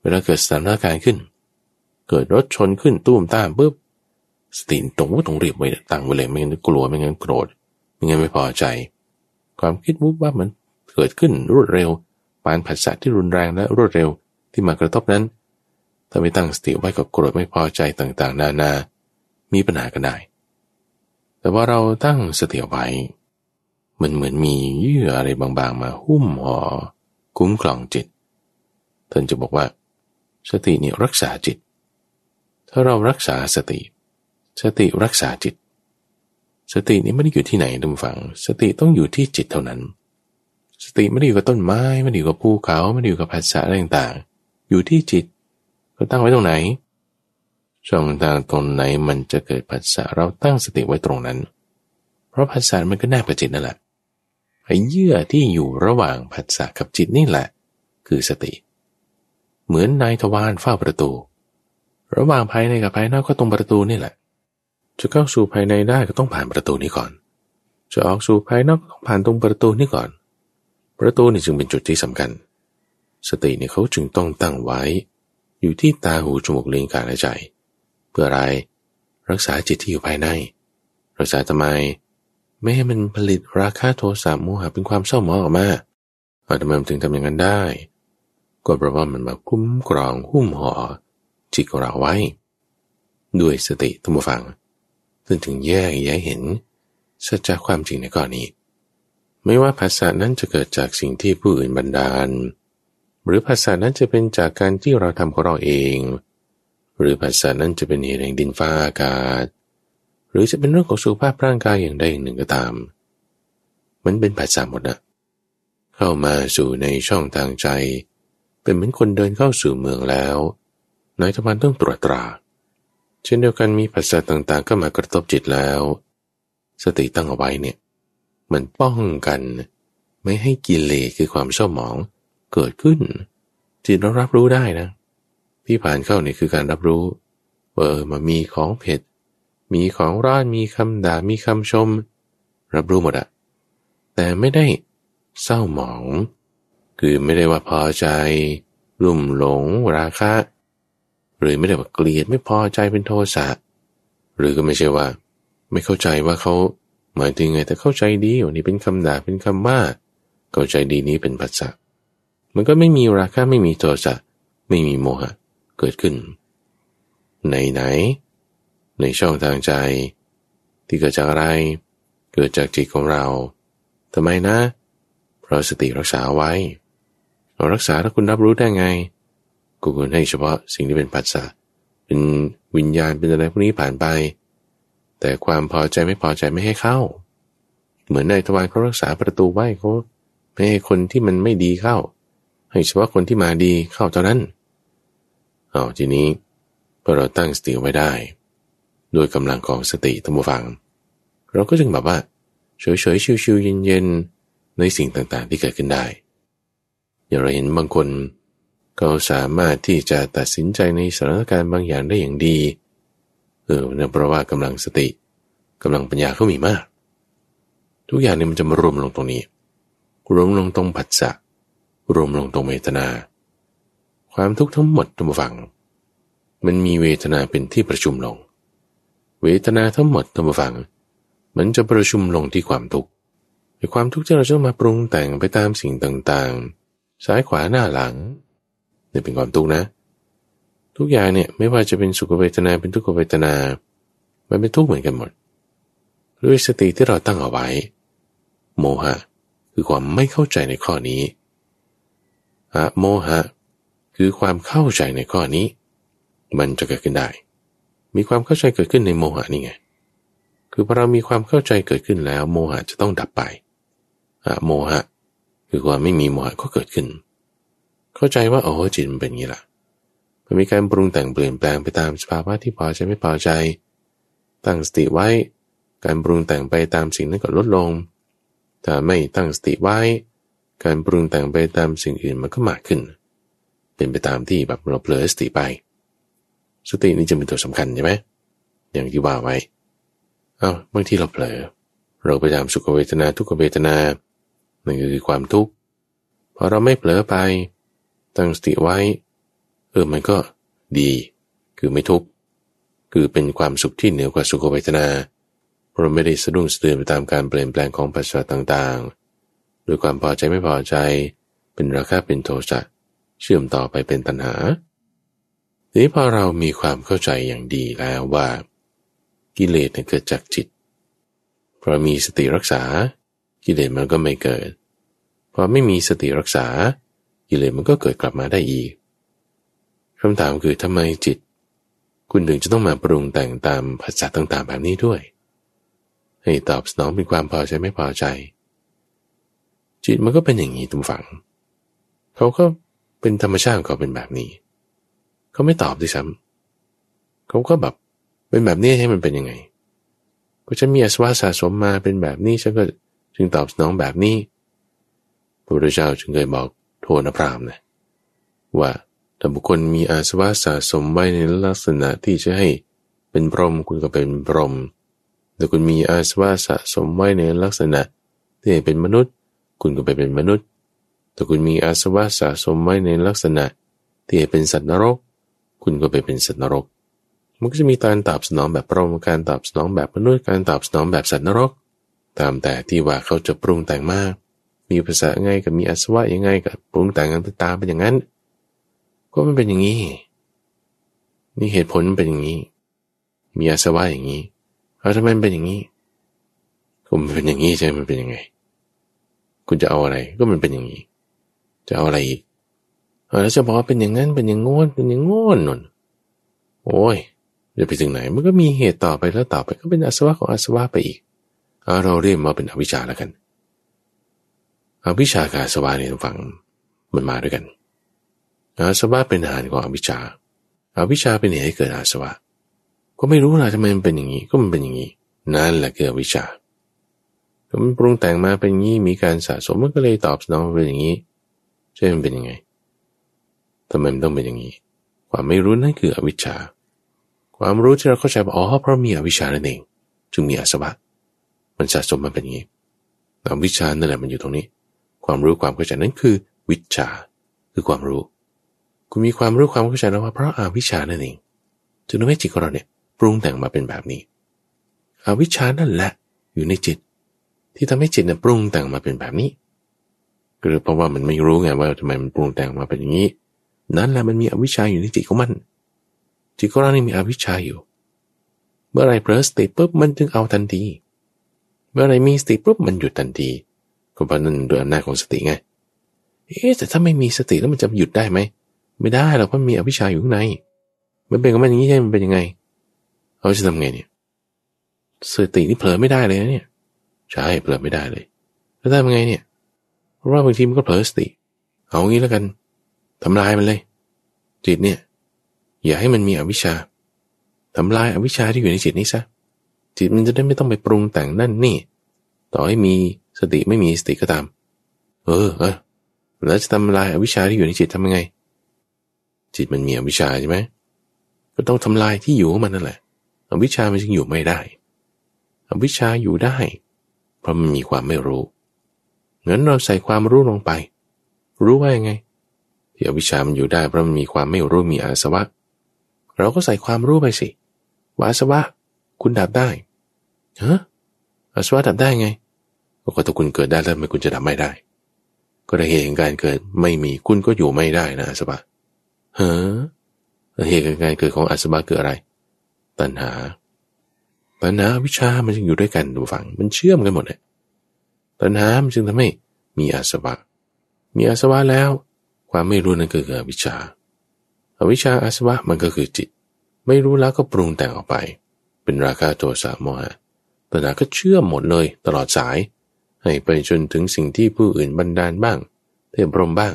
เวลาเกิดสถานการณ์ขึ้นเกิดรถชนขึ้นตุ้มตามปุ๊บสติต้องรีบไว้ตั้งไว้เลยไม่งั้นกลัวไม่งั้นโกรธไม่งั้นไม่พอใจความคิดวุบว่ามันเกิดขึ้นรวดเร็วปานผัสสะที่รุนแรงและรวดเร็วที่มากระทบนั้นถ้าไม่ตั้งสติไว้กับโกรธไม่พอใจต่างๆนานามีปัญหากันได้แต่ว่าเราตั้งสติไว้มันเหมือนมีเยื่ออะไรบางๆมาหุ้มห่อคุ้มครองจิตท่านจะบอกว่าสตินี่รักษาจิตถ้าเรารักษาสติสติรักษาจิตสตินี่ไม่ได้อยู่ที่ไหนทุกฝั่งสติต้องอยู่ที่จิตเท่านั้นสติไม่ได้อยู่กับต้นไม้ไม่ได้อยู่กับภูเขาไม่ได้อยู่กับผัสสะอะไรต่างๆอยู่ที่จิตเราตั้งไว้ตรงไหนช่องทางตรงไหนมันจะเกิดผัสสะเราตั้งสติไว้ตรงนั้นเพราะผัสสะมันก็แนบกับจิตนั่นแหละไอ้เยื่อที่อยู่ระหว่างผัสสะกับจิตนี่แหละคือสติเหมือนนายทวารเฝ้าประตูระหว่างภายในกับภายนอกก็ตรงประตูนี่แหละจะเข้าสู่ภายในได้ก็ต้องผ่านประตูนี้ก่อนจะออกสู่ภายนอกก็ต้องผ่านตรงประตูนี้ก่อนประตูนี่จึงเป็นจุดที่สำคัญสติเนี่ยเขาจึงต้องตั้งไว้อยู่ที่ตาหูจมูกลิ้นกายและใจเพื่ออะไรรักษาจิตที่อยู่ภายในรักษาทำไมไม่ให้มันผลิตราคะโทสะโมหะเป็นความเศร้าหมองออกมาทำไมถึงทำอย่างนั้นได้ก็เพราะว่ามันมาคุ้มครองหุ้มห่อจิตของเราไว้ด้วยสติทั้งหมดฟังถึงแยกแยะเห็นสัจจะความจริงในข้อนี้ไม่ว่าภาษานั้นจะเกิดจากสิ่งที่ผู้อื่นบันดาลหรือภาษานั้นจะเป็นจากการที่เราทำของเราเองหรือภาษานั้นจะเป็นเหตุแห่งดินฟ้าอากาศหรือจะเป็นเรื่องของสุขภาพร่างกายอย่างใดอย่างหนึ่งก็ตามมันเป็นภาษาหมดนะเข้ามาสู่ในช่องทางใจเป็นเหมือนคนเดินเข้าสู่เมืองแล้วนายทหารต้องตรวจตราเช่นเดียวกันมีผัสสะต่างๆก็มากระทบจิตแล้วสติตั้งเอาไว้เนี่ยมันป้องกันไม่ให้กิเลสคือความเศร้าหมองเกิดขึ้นจิตเรารับรู้ได้นะที่ผ่านเข้าเนี่ยคือการรับรู้ว่ามันมีของเผ็ดมีของร้อนมีคำด่ามีคำชมรับรู้หมดอะแต่ไม่ได้เศร้าหมองคือไม่ได้ว่าพอใจลุ่มหลงราคะหรือไม่ได้ว่าเกลียดไม่พอใจเป็นโทสะหรือก็ไม่ใช่ว่าไม่เข้าใจว่าเขาหมายถึงไงแต่เข้าใจดีวันนี้เป็นคำด่าเป็นคำว่าเข้าใจดีนี้เป็นผัสสะมันก็ไม่มีราคะไม่มีโทสะไม่มีโมหะเกิดขึ้นไหนในช่องทางใจที่เกิดจากอะไรเกิดจากจิตของเราทำไมนะเพราะสติรักษาไว้เรารักษาถ้าคุณรับรู้ได้ไงกูควรให้เฉพาะสิ่งที่เป็นผัสสะเป็นวิญญาณเป็นอะไรพวกนี้ผ่านไปแต่ความพอใจไม่พอใจไม่ให้เข้าเหมือนนายทวารเขารักษาประตูไว้เขาไม่ให้คนที่มันไม่ดีเข้าให้เฉพาะคนที่มาดีเข้าเท่านั้นทีนี้พอเราตั้งสติไว้ได้โดยกำลังของสติธรรมฟังเราก็จึงแบบว่าเฉยๆชิวๆเย็นๆในสิ่งต่างๆที่เกิดขึ้นได้อย่างเราเห็นบางคนเขาสามารถที่จะตัดสินใจในสถานการณ์บางอย่างได้อย่างดีเพราะว่ากำลังสติกำลังปัญญาเขามีมาก ทุกอย่างเนี่ยมันจะมารวมลงตรงนี้รวมลงตรงผัสสะรวมลงตรงเวทนาความทุกข์ทั้งหมดทุกฝั่งมันมีเวทนาเป็นที่ประชุมลงเวทนาทั้งหมดทุกฝั่งมันจะประชุมลงที่ความทุกข์ในความทุกข์ที่เราจะมาปรุงแต่งไปตามสิ่งต่างๆซ้ายขวาหน้าหลังนี่เป็นความทุกข์นะทุกอย่างเนี่ยไม่ว่าจะเป็นสุขเวทนาเป็นทุกขเวทนามันเป็นทุกข์เหมือนกันหมดด้วยสติที่เราตั้งเอาไว้โมหะคือความไม่เข้าใจในข้อนี้อะโมหะคือความเข้าใจในข้อนี้มันจะเกิดขึ้นได้มีความเข้าใจเกิดขึ้นในโมหะนี่ไงคือพอเรามีความเข้าใจเกิดขึ้นแล้วโมหะจะต้องดับไปอะโมหะคือความไม่มีโมหะก็เกิดขึ้นเข้าใจว่าอ๋อจิตมันเป็นอย่างนี้ล่ะมันมีการปรุงแต่งเปลี่ยนแปลงไปตามสภาวะที่พอใจไม่พอใจตั้งสติไว้การปรุงแต่งไปตามสิ่งนั้นก็ลดลงแต่ไม่ตั้งสติไว้การปรุงแต่งไปตามสิ่งอื่นมันก็มากขึ้นเป็นไปตามที่แบบเราเผลอสติไปสตินี่จะเป็นตัวสำคัญใช่ไหมอย่างที่ว่าไว้บางทีเราเผลอเราไปตามสุขเวทนาทุกขเวทนานั่นคือความทุกข์พอเราไม่เผลอไปตั้งสติไว้มันก็ดีคือไม่ทุกข์คือเป็นความสุขที่เหนือกว่าสุขเวทนาเพราะไม่ได้สะดุ้งสะเทือนไปตามการเปลี่ยนแปลงของปัจจัยต่างๆด้วยความพอใจไม่พอใจเป็นราคะเป็นโทสะเชื่อมต่อไปเป็นตัณหาทีนี้พอเรามีความเข้าใจอย่างดีแล้วว่ากิเลสเกิดจากจิตพอมีสติรักษากิเลสมันก็ไม่เกิดพอไม่มีสติรักษากิเลสมันก็เกิดกลับมาได้อีกคำถามคือทำไมจิตคุณถึงจะต้องมาปรุงแต่งตามภาษาต่างๆแบบนี้ด้วยให้ตอบสนองเป็นความพอใจไม่พอใจจิตมันก็เป็นอย่างนี้ทุกฝั่งเขาก็เป็นธรรมชาติของเขาเป็นแบบนี้เขาไม่ตอบด้วยซ้ำเขาก็แบบเป็นแบบนี้ให้มันเป็นยังไงก็จะมีอาสวะสะสมมาเป็นแบบนี้ฉันก็จึงตอบสนองแบบนี้พระพุทธเจ้าจึงเคยบอกโทนพราหมณ์นะว่าถ้าบุคคลมีอาสวะสะสมไว้ในลักษณะที่จะให้เป็นพรหมคุณก็เป็นพรหมแต่คุณมีอาสวะสะสมไว้ในลักษณะที่ให้เป็นมนุษย์คุณก็ไปเป็นมนุษย์แต่คุณมีอาสวะสะสมไว้ในลักษณะที่ให้เป็นสัตว์นรกคุณก็ไปเป็นสัตว์นรกมันก็จะมีการตอบสนองแบบพรหมการตอบสนองแบบมนุษย์การตอบสนองแบบสัตว์นรกตามแต่ที่ว่าเขาจะปรุงแต่งมากมีภาษาไงกับมีอาสวะยังไงกับปรุงแต่งกันตามเป็นอย่างนั้นก็มันเป็นอย่างนี้มีเหตุผลเป็นอย่างนี้มีอาสวะอย่างนี้แล้วทำไมมันเป็นอย่างนี้ก็มันเป็นอย่างนี้ใช่ไหมมันเป็นยังไงคุณจะเอาอะไรก็มันเป็นอย่างนี้จะเอาอะไรอีกแล้วจะบอกว่าเป็นอย่างนั้นเป็นอย่างโง่เป็นอย่างโง่นนโอ้ยจะไปถึงไหนมันก็มีเหตุต่อไปแล้วต่อไปก็เป็นอาสวะของอาสวะไปอีกเราเรียกมาเป็นอวิชชาแล้วกันอวิชชากับอาสวะเนี่ยฟังมันมาด้วยกันอาสวะเป็นอาหารของอวิชชาอาวิชชาเป็นเหตุให้เกิดอาสวะก็ไม่รู้นะทำไมมันเป็นอย่างนี้ก็มันเป็นอย่างนี้นั่นแหละคืออวิชชามันปรุงแต่งมาเป็นอย่างนี้มีการสะสมมันก็เลยตอบสนองเป็นอย่างนี้ใช่มันเป็นยังไงทำไมมันต้องเป็นอย่างนี้ความไม่รู้นั่นคืออวิชชาความรู้ที่เราเข้าใจว่าอ๋อเพราะมีอวิชชานั่นเองจึงมีอาสวะมันสะสมมาเป็นอย่างนี้อวิชชานั่นแหละมันอยู่ตรงนี้ความรู้ความเข้าใจนั้นคือวิชชาคือความรู้คุณมีความรู้ความเข้าใจแล้วว่าเพราะอวิชชานั่นเองจึงทำให้จิตของเราเนี่ยปรุงแต่งมาเป็นแบบนี้อวิชชานั่นแหละอยู่ในจิตที่ทำให้จิตเนี่ยปรุงแต่งมาเป็นแบบนี้ก็เพราะว่ามันไม่รู้ไงว่าทำไมมันปรุงแต่งมาเป็นอย่างนี้นั่นแหละมันมีอวิชชาอยู่ในจิตของมันจิตของเรานี่มีอวิชชาอยู่เมื่อไรเผลอสติปุ๊บมันจึงเอาทันทีเมื่อไรมีสติปุ๊บมันหยุดทันทีก็เพราะนั่นด้วยอำนาจของสติไงแต่ถ้าไม่มีสติแล้วมันจะหยุดได้ไหมไม่ได้หรอกเพราะมีอวิชชาอยู่ข้างในมันเป็นของมันอย่างนี้ใช่มันเป็นยังไงเราจะทำไงเนี่ยสตินี่เผลอไม่ได้เลยนะเนี่ยใช่เผลอไม่ได้เลยแล้วทำยังไงเนี่ยเพราะว่าบางทีมันก็เผลอสติเอางี้แล้วกันทำลายมันเลยจิตเนี่ยอย่าให้มันมีอวิชชาทำลายอวิชชาที่อยู่ในจิตนี้ซะจิตมันจะได้ไม่ต้องไปปรุงแต่งนั่นนี่ต่อให้มีสติไม่มีสติก็ตามแล้วจะทำลายอวิชชาที่อยู่ในจิตทำยังไงจิตมันมีอวิชชาใช่ไหมก็ต้องทำลายที่อยู่ของมันนั่นแหละอวิชชามันจึงอยู่ไม่ได้อวิชชาอยู่ได้ เพราะมันมีความไม่รู้งั้นเราใส่ความรู้ลงไปรู้ว่ายังไงที่อวิชชามันอยู่ได้เพราะมันมีความไม่รู้มีอาสวะเราก็ใส่ความรู้ไปสิว่าอาสวะคุณดับได้ฮะอาสวะดับได้ไงก็ถ้าคุณเกิดได้แล้วทำไมคุณจะดับไม่ได้ก็ได้เหตุแห่งการเกิดไม่มีคุณก็อยู่ไม่ได้นะอาสวะฮะเหตุแห่งการเกิดของอาสวะคืออะไรตัณหาปัญหาวิชามันจึงอยู่ด้วยกันดูฟังมันเชื่อมกันหมดเลยปัญหามันจึงทำให้มีอาสวะมีอาสวะแล้วความไม่รู้นั่นก็คืออวิชชาอวิชชาอาสวะมันก็คือจิตไม่รู้แล้วก็ปรุงแต่งออกไปเป็นราคะโทสะโมหะตัณหาก็เชื่อมหมดเลยตลอดสายให้ไปจนถึงสิ่งที่ผู้อื่นบันดาลบ้างเทพรหมบ้าง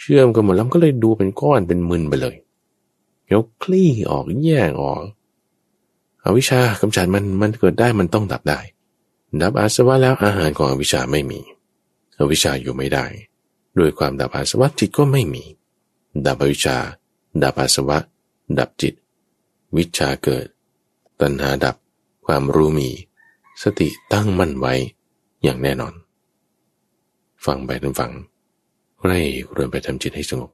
เชื่อมกันหมดแล้วก็เลยดูเป็นก้อนเป็นมึนไปเลยแล้วคลี่ออกแยกออกอวิชชากำจัดมันเกิดได้มันต้องดับได้ดับอาสวะแล้วอาหารของอวิชชาไม่มีอวิชชาอยู่ไม่ได้ด้วยความดับอาสวะจิตก็ไม่มีดับอวิชชาดับอาสวะดับจิตวิชชาเกิดตัณหาดับความรู้มีสติตั้งมั่นไว้อย่างแน่นอนฟังไปทั้งฟังใครควรไปทำจิตให้สงบ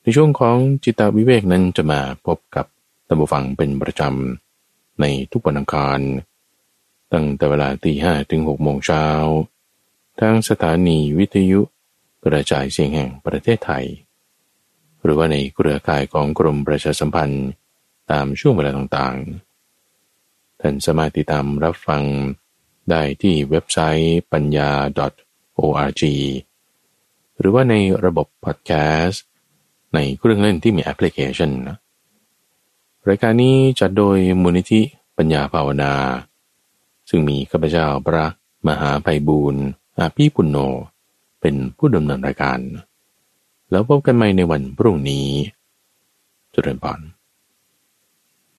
ในช่วงของจิตวิเวกนั้นจะมาพบกับท่านผู้ฟังเป็นประจำในทุกวันอังคารตั้งแต่เวลา 5:00 ถึง 6:00 น.ทางสถานีวิทยุกระจายเสียงแห่งประเทศไทยหรือว่าในเครือข่ายของกรมประชาสัมพันธ์ตามช่วงเวลาต่างๆท่านสามารถติดตามรับฟังได้ที่เว็บไซต์ปัญญา .org หรือว่าในระบบพอดแคสต์ในเครื่องเล่นที่มีแอปพลิเคชันรายการนี้จัดโดยมูลนิธิปัญญาภาวนาซึ่งมีข้าพเจ้าพระมหาไพบูลย์อาภิปุณโญเป็นผู้ดำเนินรายการแล้วพบกันใหม่ในวันพรุ่งนี้เจริญพร